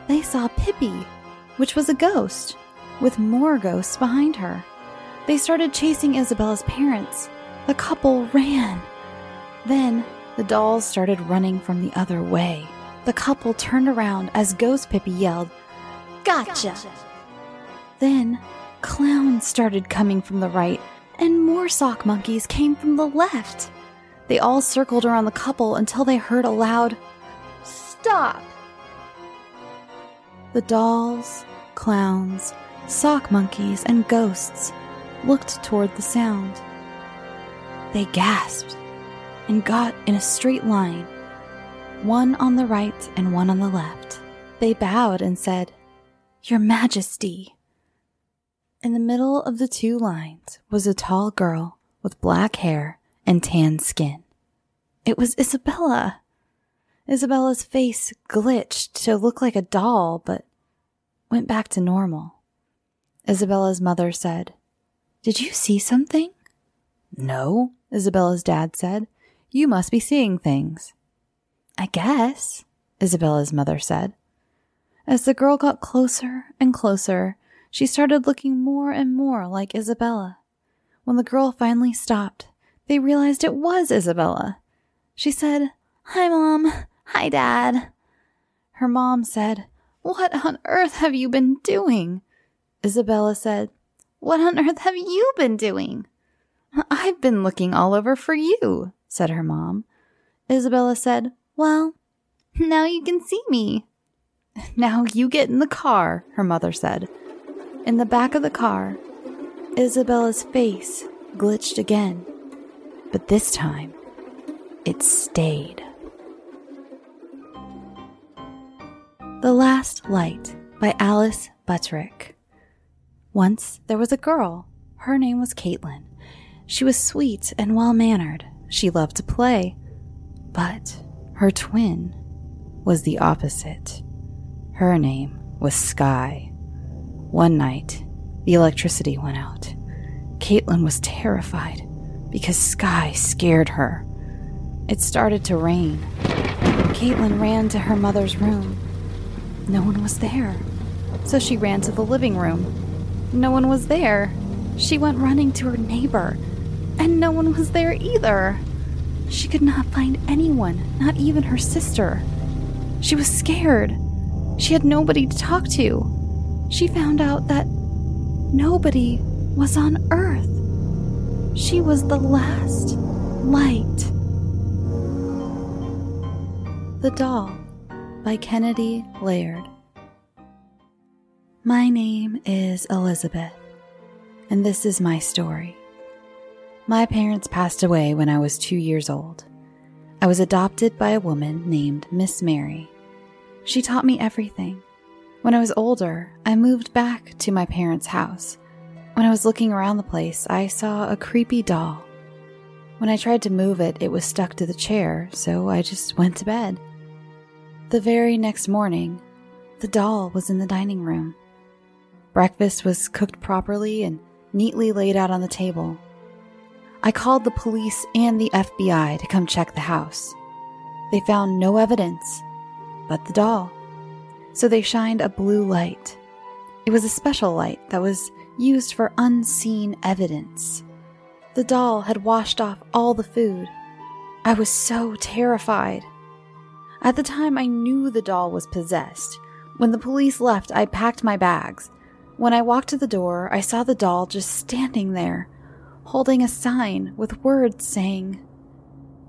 They saw Pippi, which was a ghost, with more ghosts behind her. They started chasing Isabella's parents. The couple ran. Then the dolls started running from the other way. The couple turned around as Ghost Pippi yelled, "Gotcha!" Then clowns started coming from the right, and more sock monkeys came from the left. They all circled around the couple until they heard a loud, "Stop!" The dolls, clowns, sock monkeys, and ghosts looked toward the sound. They gasped and got in a straight line, one on the right and one on the left. They bowed and said, "Your Majesty." In the middle of the two lines was a tall girl with black hair and tan skin. It was Isabella. Isabella's face glitched to look like a doll, but went back to normal. Isabella's mother said, "Did you see something?" "No," Isabella's dad said. "You must be seeing things." "I guess," Isabella's mother said. As the girl got closer and closer, she started looking more and more like Isabella. When the girl finally stopped, they realized it was Isabella. She said, "Hi, Mom. Hi, Dad." Her mom said, "What on earth have you been doing?" Isabella said, "What on earth have you been doing?" "I've been looking all over for you," said her mom. Isabella said, "Well, now you can see me." "Now you get in the car," her mother said. In the back of the car, Isabella's face glitched again, but this time it stayed. The Last Light by Alice Buttrick. Once there was a girl. Her name was Caitlin. She was sweet and well-mannered. She loved to play. But her twin was the opposite. Her name was Sky. One night, the electricity went out. Caitlin was terrified because Sky scared her. It started to rain. Caitlin ran to her mother's room. No one was there. So she ran to the living room. No one was there. She went running to her neighbor, and no one was there either. She could not find anyone, not even her sister. She was scared. She had nobody to talk to. She found out that nobody was on Earth. She was the last light. The Doll by Kennedy Laird. My name is Elizabeth, and this is my story. My parents passed away when I was 2 years old. I was adopted by a woman named Miss Mary. She taught me everything. When I was older, I moved back to my parents' house. When I was looking around the place, I saw a creepy doll. When I tried to move it, it was stuck to the chair, so I just went to bed. The very next morning, the doll was in the dining room. Breakfast was cooked properly and neatly laid out on the table. I called the police and the FBI to come check the house. They found no evidence but the doll. So they shined a blue light. It was a special light that was used for unseen evidence. The doll had washed off all the food. I was so terrified. At the time, I knew the doll was possessed. When the police left, I packed my bags. When I walked to the door, I saw the doll just standing there, holding a sign with words saying,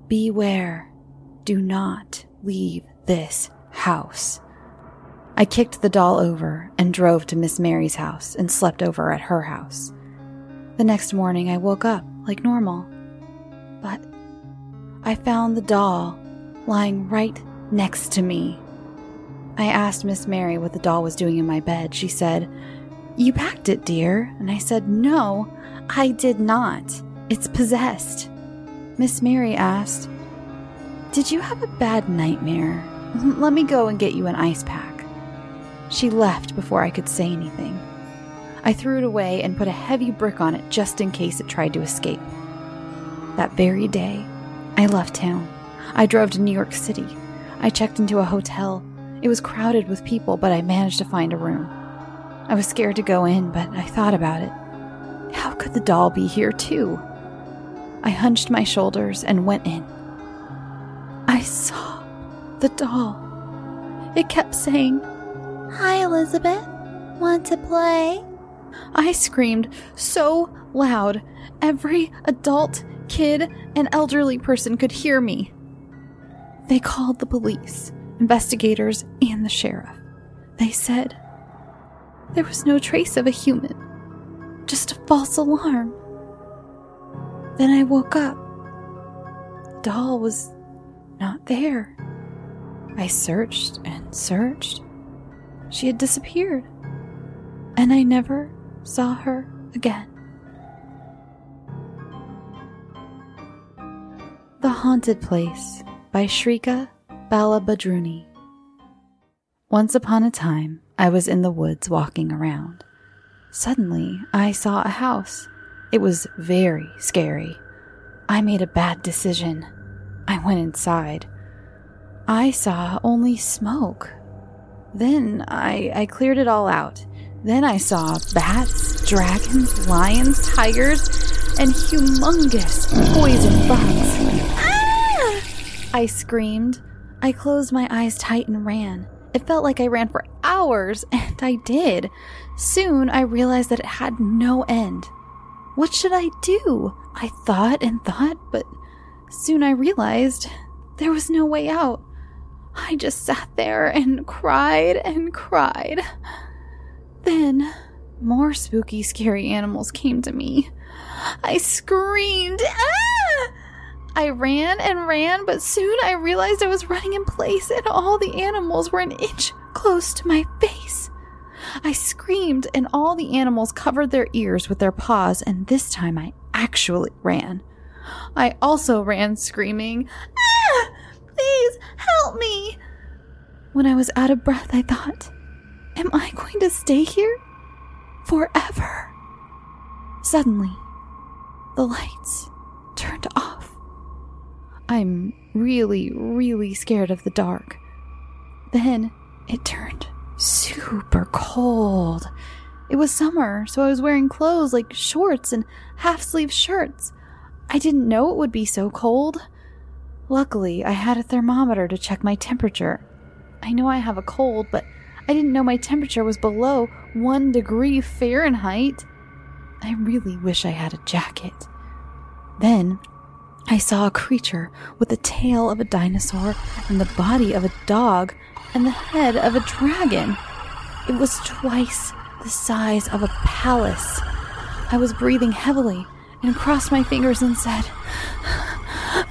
"Beware, do not leave this house." I kicked the doll over and drove to Miss Mary's house and slept over at her house. The next morning, I woke up like normal, but I found the doll lying right next to me. I asked Miss Mary what the doll was doing in my bed. She said, "You packed it, dear." And I said, "No, I did not. It's possessed." Miss Mary asked, "Did you have a bad nightmare? Let me go and get you an ice pack." She left before I could say anything. I threw it away and put a heavy brick on it just in case it tried to escape. That very day, I left town. I drove to New York City. I checked into a hotel. It was crowded with people, but I managed to find a room. I was scared to go in, but I thought about it. How could the doll be here, too? I hunched my shoulders and went in. I saw the doll. It kept saying, "Hi, Elizabeth. Want to play?" I screamed so loud, every adult, kid, and elderly person could hear me. They called the police, investigators, and the sheriff. They said there was no trace of a human, just a false alarm. Then I woke up. The doll was not there. I searched and searched. She had disappeared, and I never saw her again. The Haunted Place by Shrika Balabhadruni. Once upon a time, I was in the woods walking around. Suddenly, I saw a house. It was very scary. I made a bad decision. I went inside. I saw only smoke. Then I cleared it all out. Then I saw bats, dragons, lions, tigers, and humongous poison bugs. Ah! I screamed. I closed my eyes tight and ran. It felt like I ran for hours, and I did. Soon, I realized that it had no end. What should I do? I thought and thought, but soon I realized there was no way out. I just sat there and cried and cried. Then, more spooky, scary animals came to me. I screamed. Ah! I ran and ran, but soon I realized I was running in place and all the animals were an inch close to my face. I screamed and all the animals covered their ears with their paws, and this time I actually ran. I also ran screaming, "Ah! Please help me!" When I was out of breath, I thought, am I going to stay here forever? Suddenly, the lights turned off. I'm really, really scared of the dark. Then it turned super cold. It was summer, so I was wearing clothes like shorts and half-sleeve shirts. I didn't know it would be so cold. Luckily, I had a thermometer to check my temperature. I know I have a cold, but I didn't know my temperature was below 1 degree Fahrenheit. I really wish I had a jacket. Then, I saw a creature with the tail of a dinosaur and the body of a dog and the head of a dragon. It was twice the size of a palace. I was breathing heavily and crossed my fingers and said,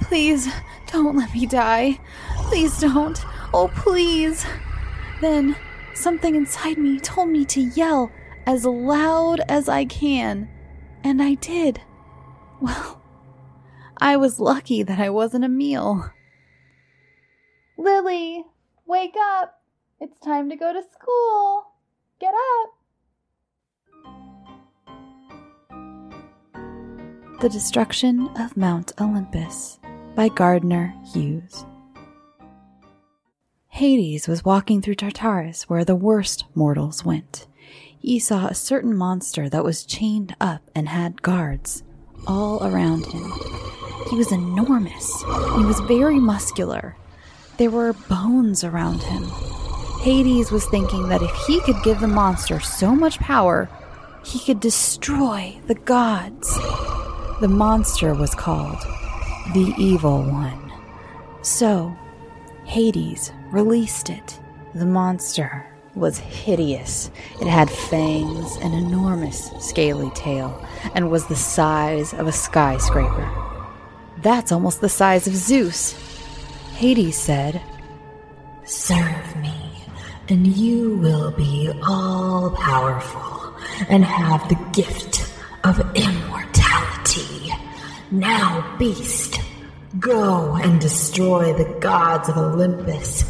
"Please don't let me die. Please don't. Oh, please." Then, something inside me told me to yell as loud as I can, and I did. Well, I was lucky that I wasn't a meal. "Lily, wake up. It's time to go to school. Get up." The Destruction of Mount Olympus by Gardner Hughes. Hades was walking through Tartarus, where the worst mortals went. He saw a certain monster that was chained up and had guards all around him. He was enormous. He was very muscular. There were bones around him. Hades was thinking that if he could give the monster so much power, he could destroy the gods. The monster was called the Evil One. So, Hades released it. The monster was hideous. It had fangs, an enormous scaly tail, and was the size of a skyscraper. That's almost the size of Zeus. Hades said, "Serve me, and you will be all-powerful and have the gift of immortality. Now, beast, go and destroy the gods of Olympus.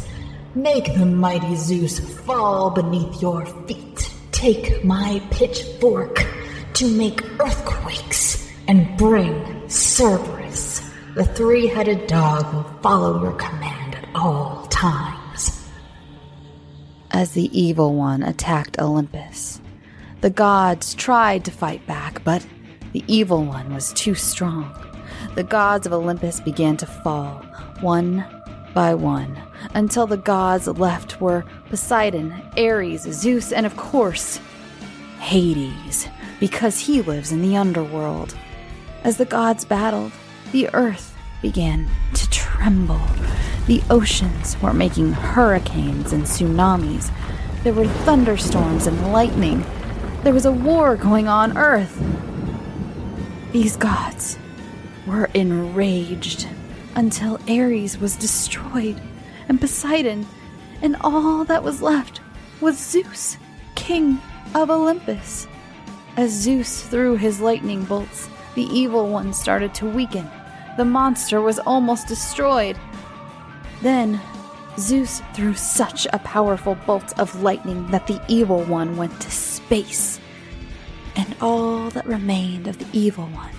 Make the mighty Zeus fall beneath your feet. Take my pitchfork to make earthquakes and bring Cerberus. The three-headed dog will follow your command at all times." As the Evil One attacked Olympus, the gods tried to fight back, but the Evil One was too strong. The gods of Olympus began to fall, one by one, until the gods left were Poseidon, Ares, Zeus, and of course, Hades, because he lives in the underworld. As the gods battled, the earth began to tremble. The oceans were making hurricanes and tsunamis. There were thunderstorms and lightning. There was a war going on Earth. These gods were enraged until Ares was destroyed and Poseidon, and all that was left was Zeus, king of Olympus. As Zeus threw his lightning bolts, the Evil One started to weaken. The monster was almost destroyed. Then, Zeus threw such a powerful bolt of lightning that the evil one went to space. And all that remained of the evil one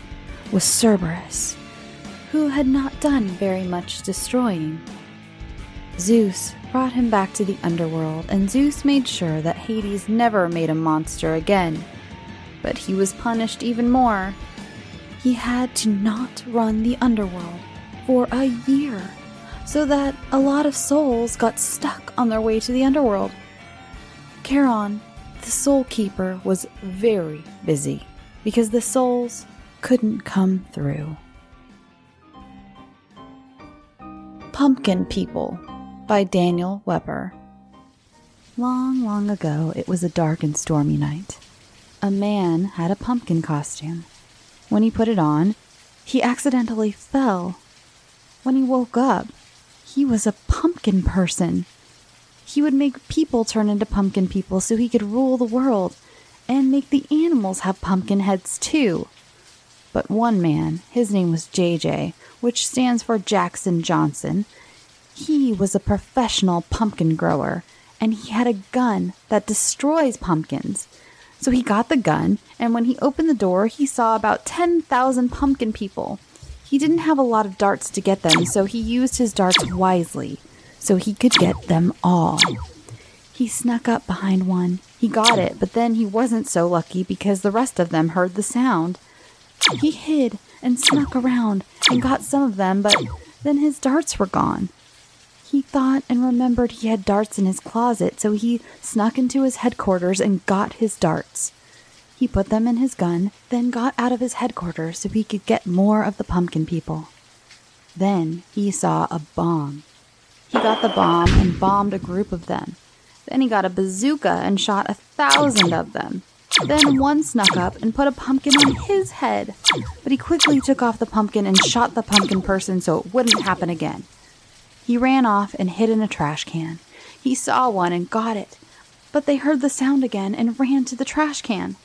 was Cerberus, who had not done very much destroying. Zeus brought him back to the underworld, and Zeus made sure that Hades never made a monster again. But he was punished even more. He had to not run the underworld for a year, so that a lot of souls got stuck on their way to the underworld. Charon, the soul keeper, was very busy because the souls couldn't come through. Pumpkin People by Daniel Webber. Long, long ago, it was a dark and stormy night. A man had a pumpkin costume. When he put it on, he accidentally fell. When he woke up, he was a pumpkin person. He would make people turn into pumpkin people so he could rule the world and make the animals have pumpkin heads too. But one man, his name was JJ, which stands for Jackson Johnson, he was a professional pumpkin grower, and he had a gun that destroys pumpkins. So he got the gun, and when he opened the door, he saw about 10,000 pumpkin people. He didn't have a lot of darts to get them, so he used his darts wisely, so he could get them all. He snuck up behind one. He got it, but then he wasn't so lucky because the rest of them heard the sound. He hid and snuck around and got some of them, but then his darts were gone. He thought and remembered he had darts in his closet, so he snuck into his headquarters and got his darts. He put them in his gun, then got out of his headquarters so he could get more of the pumpkin people. Then he saw a bomb. He got the bomb and bombed a group of them. Then he got a bazooka and shot 1,000 of them. Then one snuck up and put a pumpkin on his head. But he quickly took off the pumpkin and shot the pumpkin person so it wouldn't happen again. He ran off and hid in a trash can. He saw one and got it, but they heard the sound again and ran to the trash can.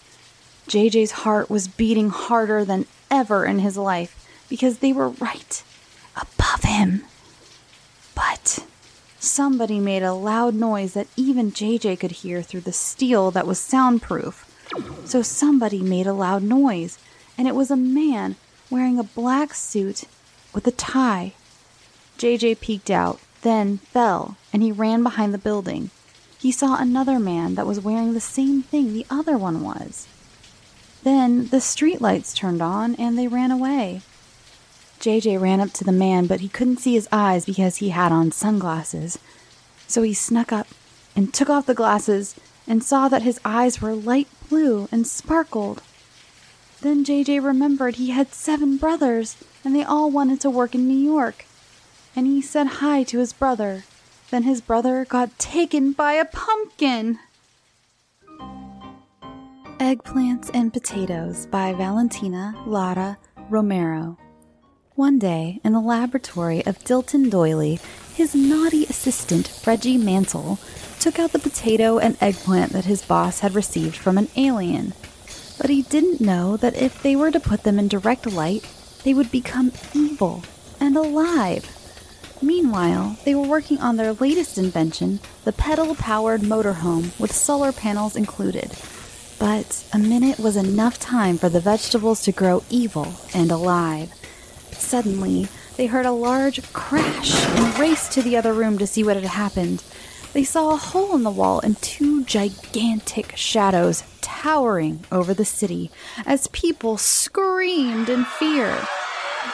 JJ's heart was beating harder than ever in his life because they were right above him. But somebody made a loud noise that even JJ could hear through the steel that was soundproof. So somebody made a loud noise, and it was a man wearing a black suit with a tie. JJ peeked out, then fell, and he ran behind the building. He saw another man that was wearing the same thing the other one was. Then the streetlights turned on, and they ran away. JJ ran up to the man, but he couldn't see his eyes because he had on sunglasses. So he snuck up and took off the glasses and saw that his eyes were light blue and sparkled. Then JJ remembered he had 7 brothers, and they all wanted to work in New York. And he said hi to his brother. Then his brother got taken by a pumpkin. Eggplants and Potatoes by Valentina Lara Romero. One day, in the laboratory of Dilton Doily, his naughty assistant, Reggie Mansell, took out the potato and eggplant that his boss had received from an alien. But he didn't know that if they were to put them in direct light, they would become evil and alive. Meanwhile, they were working on their latest invention, the pedal-powered motorhome with solar panels included. But a minute was enough time for the vegetables to grow evil and alive. Suddenly, they heard a large crash and raced to the other room to see what had happened. They saw a hole in the wall and 2 gigantic shadows towering over the city as people screamed in fear.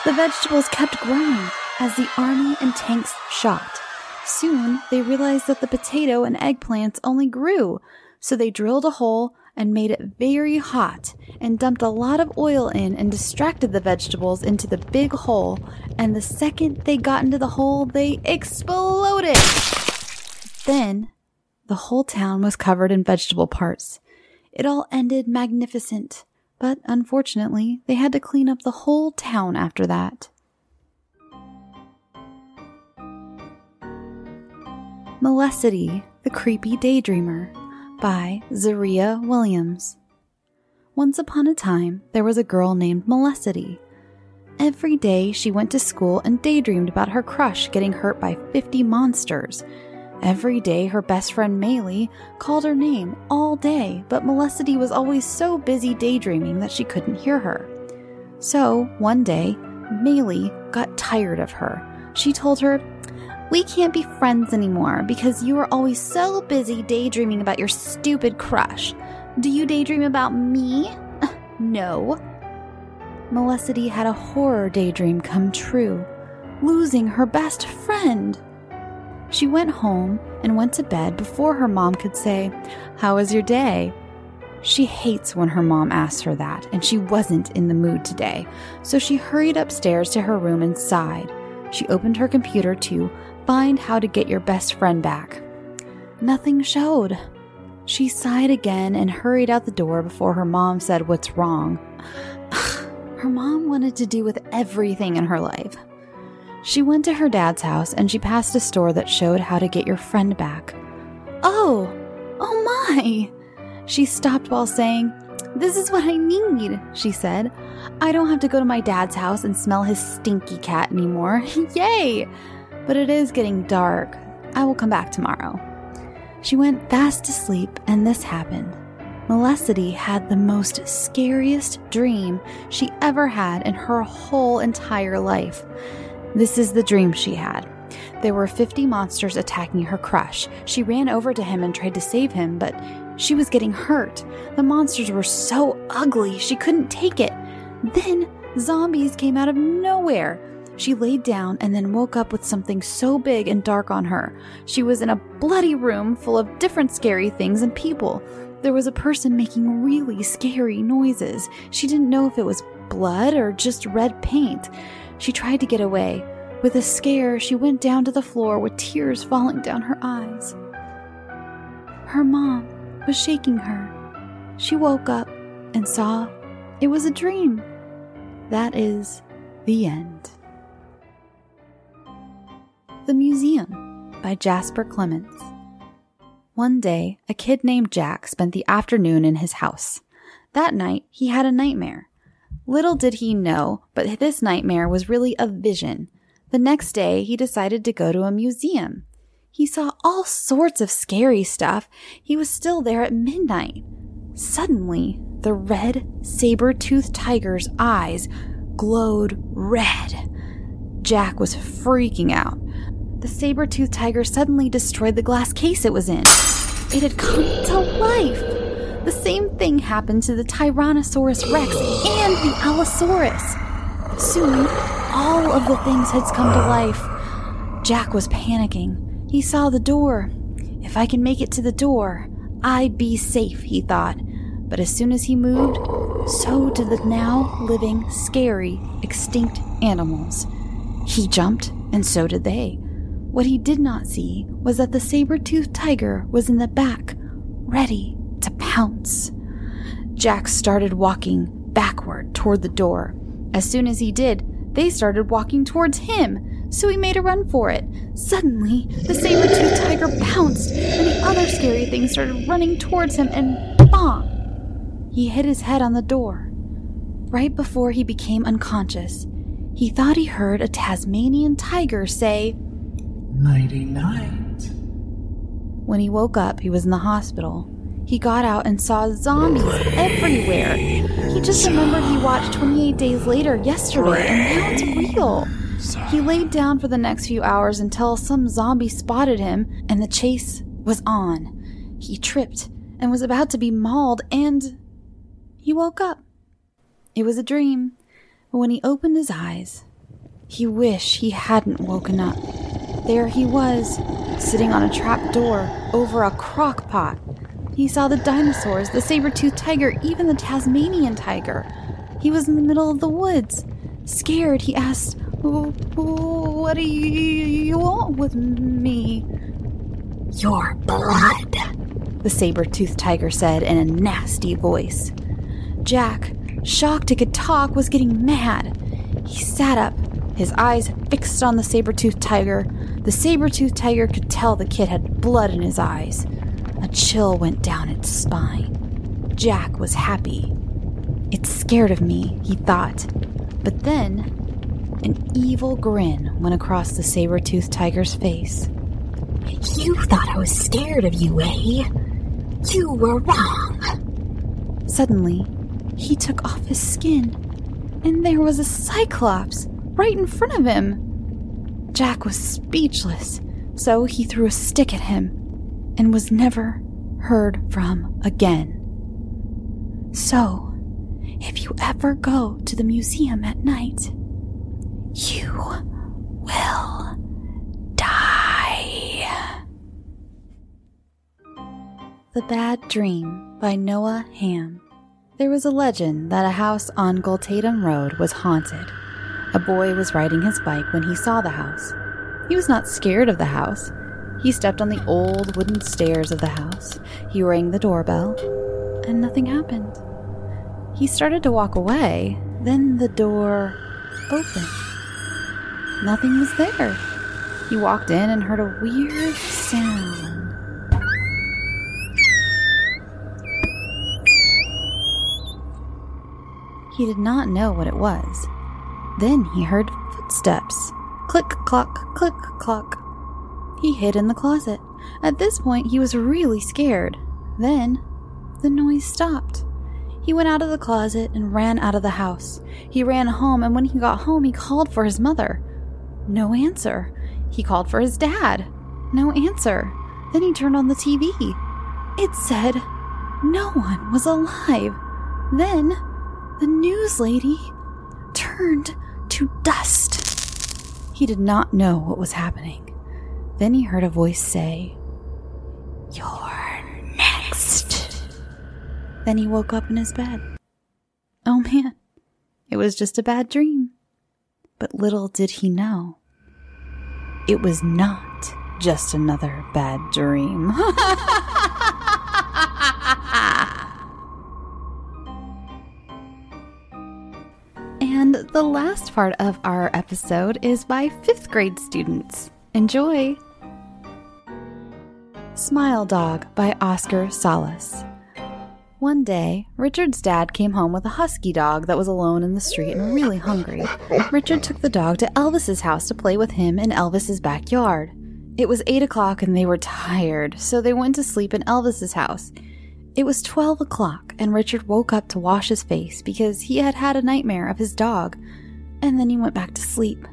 The vegetables kept growing as the army and tanks shot. Soon, they realized that the potato and eggplants only grew, so they drilled a hole and made it very hot and dumped a lot of oil in and distracted the vegetables into the big hole, and the second they got into the hole, they exploded! Then, the whole town was covered in vegetable parts. It all ended magnificent, but unfortunately, they had to clean up the whole town after that. Melicity, the Creepy Daydreamer by Zaria Williams. Once upon a time, there was a girl named Melicity. Every day she went to school and daydreamed about her crush getting hurt by 50 monsters. Every day her best friend Maylee called her name all day, but Melissity was always so busy daydreaming that she couldn't hear her. So, one day, Maylee got tired of her. She told her, "We can't be friends anymore because you are always so busy daydreaming about your stupid crush. Do you daydream about me?" "No." Melissity had a horror daydream come true, losing her best friend. She went home and went to bed before her mom could say, "How was your day?" She hates when her mom asks her that, and she wasn't in the mood today, so she hurried upstairs to her room and sighed. She opened her computer to find how to get your best friend back. Nothing showed. She sighed again and hurried out the door before her mom said, "What's wrong?" Her mom wanted to do with everything in her life. She went to her dad's house and she passed a store that showed how to get your friend back. Oh my! She stopped while saying, "This is what I need," she said. "I don't have to go to my dad's house and smell his stinky cat anymore." Yay! "But it is getting dark. I will come back tomorrow." She went fast to sleep and this happened. Melissity had the most scariest dream she ever had in her whole entire life. This is the dream she had. There were 50 monsters attacking her crush. She ran over to him and tried to save him, but she was getting hurt. The monsters were so ugly, she couldn't take it. Then zombies came out of nowhere. She laid down and then woke up with something so big and dark on her. She was in a bloody room full of different scary things and people. There was a person making really scary noises. She didn't know if it was blood or just red paint. She tried to get away. With a scare, she went down to the floor with tears falling down her eyes. Her mom was shaking her. She woke up and saw it was a dream. That is the end. The Museum by Jasper Clements. One day, a kid named Jack spent the afternoon in his house. That night, he had a nightmare. Little did he know, but this nightmare was really a vision. The next day, he decided to go to a museum. He saw all sorts of scary stuff. He was still there at midnight. Suddenly, the red saber-toothed tiger's eyes glowed red. Jack was freaking out. The saber-toothed tiger suddenly destroyed the glass case it was in. It had come to life! The same thing happened to the Tyrannosaurus Rex and the Allosaurus. Soon, all of the things had come to life. Jack was panicking. He saw the door. If I can make it to the door, I'd be safe, he thought. But as soon as he moved, so did the now living, scary, extinct animals. He jumped, and so did they. What he did not see was that the saber-toothed tiger was in the back, ready to pounce. Jack started walking backward toward the door. As soon as he did, they started walking towards him, so he made a run for it. Suddenly, the saber-toothed tiger pounced, and the other scary thing started running towards him, and bang! He hit his head on the door. Right before he became unconscious, he thought he heard a Tasmanian tiger say, "Nighty night." When he woke up, he was in the hospital. He got out and saw zombies everywhere. He just remembered he watched 28 Days Later yesterday, and now it's real. He laid down for the next few hours until some zombie spotted him, and the chase was on. He tripped and was about to be mauled, and he woke up. It was a dream, but when he opened his eyes, he wished he hadn't woken up. There he was, sitting on a trapdoor over a crock pot. He saw the dinosaurs, the saber-toothed tiger, even the Tasmanian tiger. He was in the middle of the woods. Scared, he asked, "What do you want with me?" "Your blood," the saber-toothed tiger said in a nasty voice. Jack, shocked he could talk, was getting mad. He sat up, his eyes fixed on the saber-toothed tiger. The saber-toothed tiger could tell the kid had blood in his eyes. A chill went down its spine. Jack was happy. "It's scared of me," he thought. But then An evil grin went across the saber-toothed tiger's face. You thought I was scared of you, eh? You were wrong. Suddenly, he took off his skin, and there was a cyclops right in front of him. Jack was speechless, so he threw a stick at him and was never heard from again. So, if you ever go to the museum at night, you will die. The Bad Dream by Noah Ham. There was a legend that a house on Goltatum Road was haunted. A boy was riding his bike when he saw the house. He was not scared of the house. He stepped on the old wooden stairs of the house. He rang the doorbell, and nothing happened. He started to walk away. Then the door opened. Nothing was there. He walked in and heard a weird sound. He did not know what it was. Then he heard footsteps. Click, clock, click, clock. He hid in the closet. At this point, he was really scared. Then the noise stopped. He went out of the closet and ran out of the house. He ran home, and when he got home, he called for his mother. No answer. He called for his dad. No answer. Then he turned on the TV. It said no one was alive. Then the news lady turned to dust. He did not know what was happening. Then he heard a voice say, "You're next." Then he woke up in his bed. Oh man, it was just a bad dream. But little did he know, it was not just another bad dream. And the last part of our episode is by 5th grade students. Enjoy! Smile Dog by Oscar Salas. One day, Richard's dad came home with a husky dog that was alone in the street and really hungry. Richard took the dog to Elvis's house to play with him in Elvis's backyard. It was 8 o'clock and they were tired, so they went to sleep in Elvis's house. It was 12 o'clock and Richard woke up to wash his face because he had had a nightmare of his dog, and then he went back to sleep.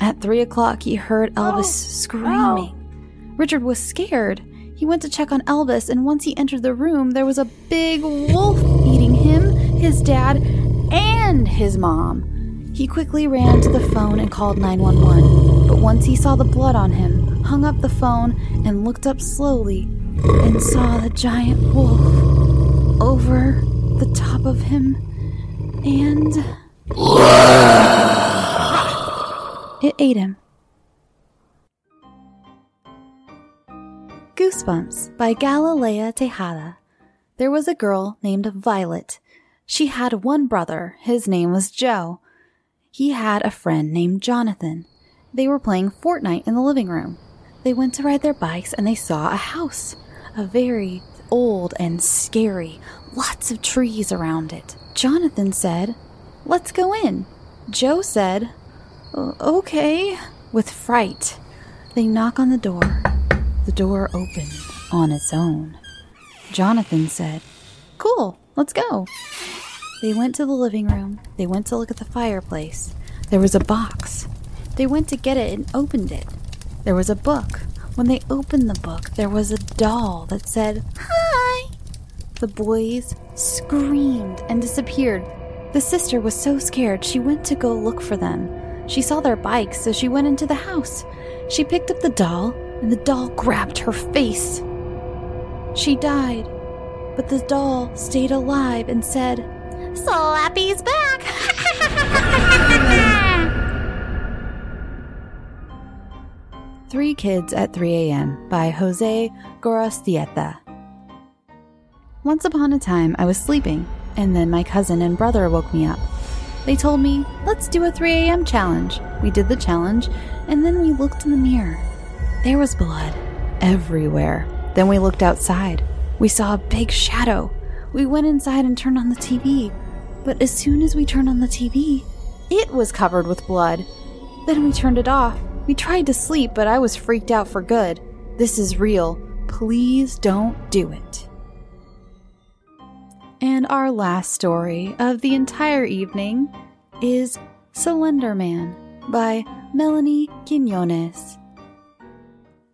At 3 o'clock, he heard Elvis screaming. Richard was scared. He went to check on Elvis, and once he entered the room, there was a big wolf eating him, his dad, and his mom. He quickly ran to the phone and called 911, but once he saw the blood on him, hung up the phone and looked up slowly and saw the giant wolf over the top of him, and it ate him. Goosebumps by Galilea Tejada. There was a girl named Violet. She had one brother. His name was Joe. He had a friend named Jonathan. They were playing Fortnite in the living room. They went to ride their bikes and they saw a house. A very old and scary. Lots of trees around it. Jonathan said, "Let's go in." Joe said, "Okay," with fright. They knock on the door. The door opened on its own. Jonathan said, "Cool, let's go." They went to the living room. They went to look at the fireplace. There was a box. They went to get it and opened it. There was a book. When they opened the book, there was a doll that said, "Hi." The boys screamed and disappeared. The sister was so scared she went to go look for them. She saw their bikes, so she went into the house. She picked up the doll, and the doll grabbed her face. She died, but the doll stayed alive and said, "Slappy's back!" Three Kids at 3 a.m. by Jose Gorostieta. Once upon a time, I was sleeping, and then my cousin and brother woke me up. They told me, "Let's do a 3 a.m. challenge." We did the challenge, and then we looked in the mirror. There was blood everywhere. Then we looked outside. We saw a big shadow. We went inside and turned on the TV. But as soon as we turned on the TV, It was covered with blood. Then we turned it off. We tried to sleep, but I was freaked out for good. This is real. Please don't do it. And our last story of the entire evening is Slender Man by Melanie Quiñones.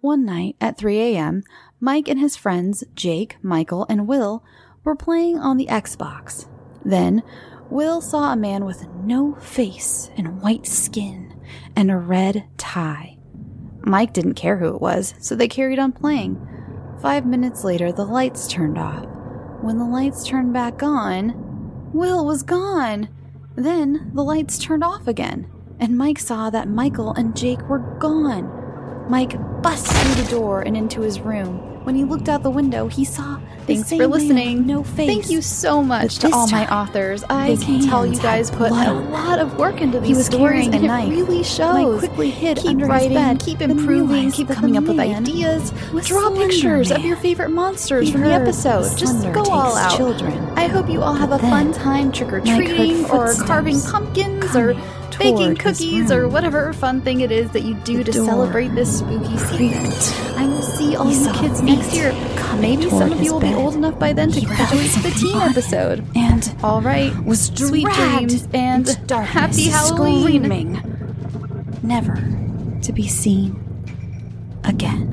One night at 3 a.m., Mike and his friends Jake, Michael, and Will were playing on the Xbox. Then, Will saw a man with no face and white skin and a red tie. Mike didn't care who it was, so they carried on playing. 5 minutes later, the lights turned off. When the lights turned back on, Will was gone. Then the lights turned off again, and Mike saw that Michael and Jake were gone. Mike busts through the door and into his room. When he looked out the window, he saw the same man with no face. Thank you so much to all my authors. I can tell you guys put a lot of work into these stories, and it really shows. Mike quickly hid under his bed. Keep improving. Keep coming up with ideas. Draw pictures of your favorite monsters from the episode. Just go all out. I hope you all have a fun time trick-or-treating or carving pumpkins or baking cookies or whatever fun thing it is that you do to celebrate this spooky season. I will see all you kids next year. Maybe some of you will be old enough by then to graduate to the teen episode. And all right, sweet dreams and happy Halloween. Screaming, never to be seen again.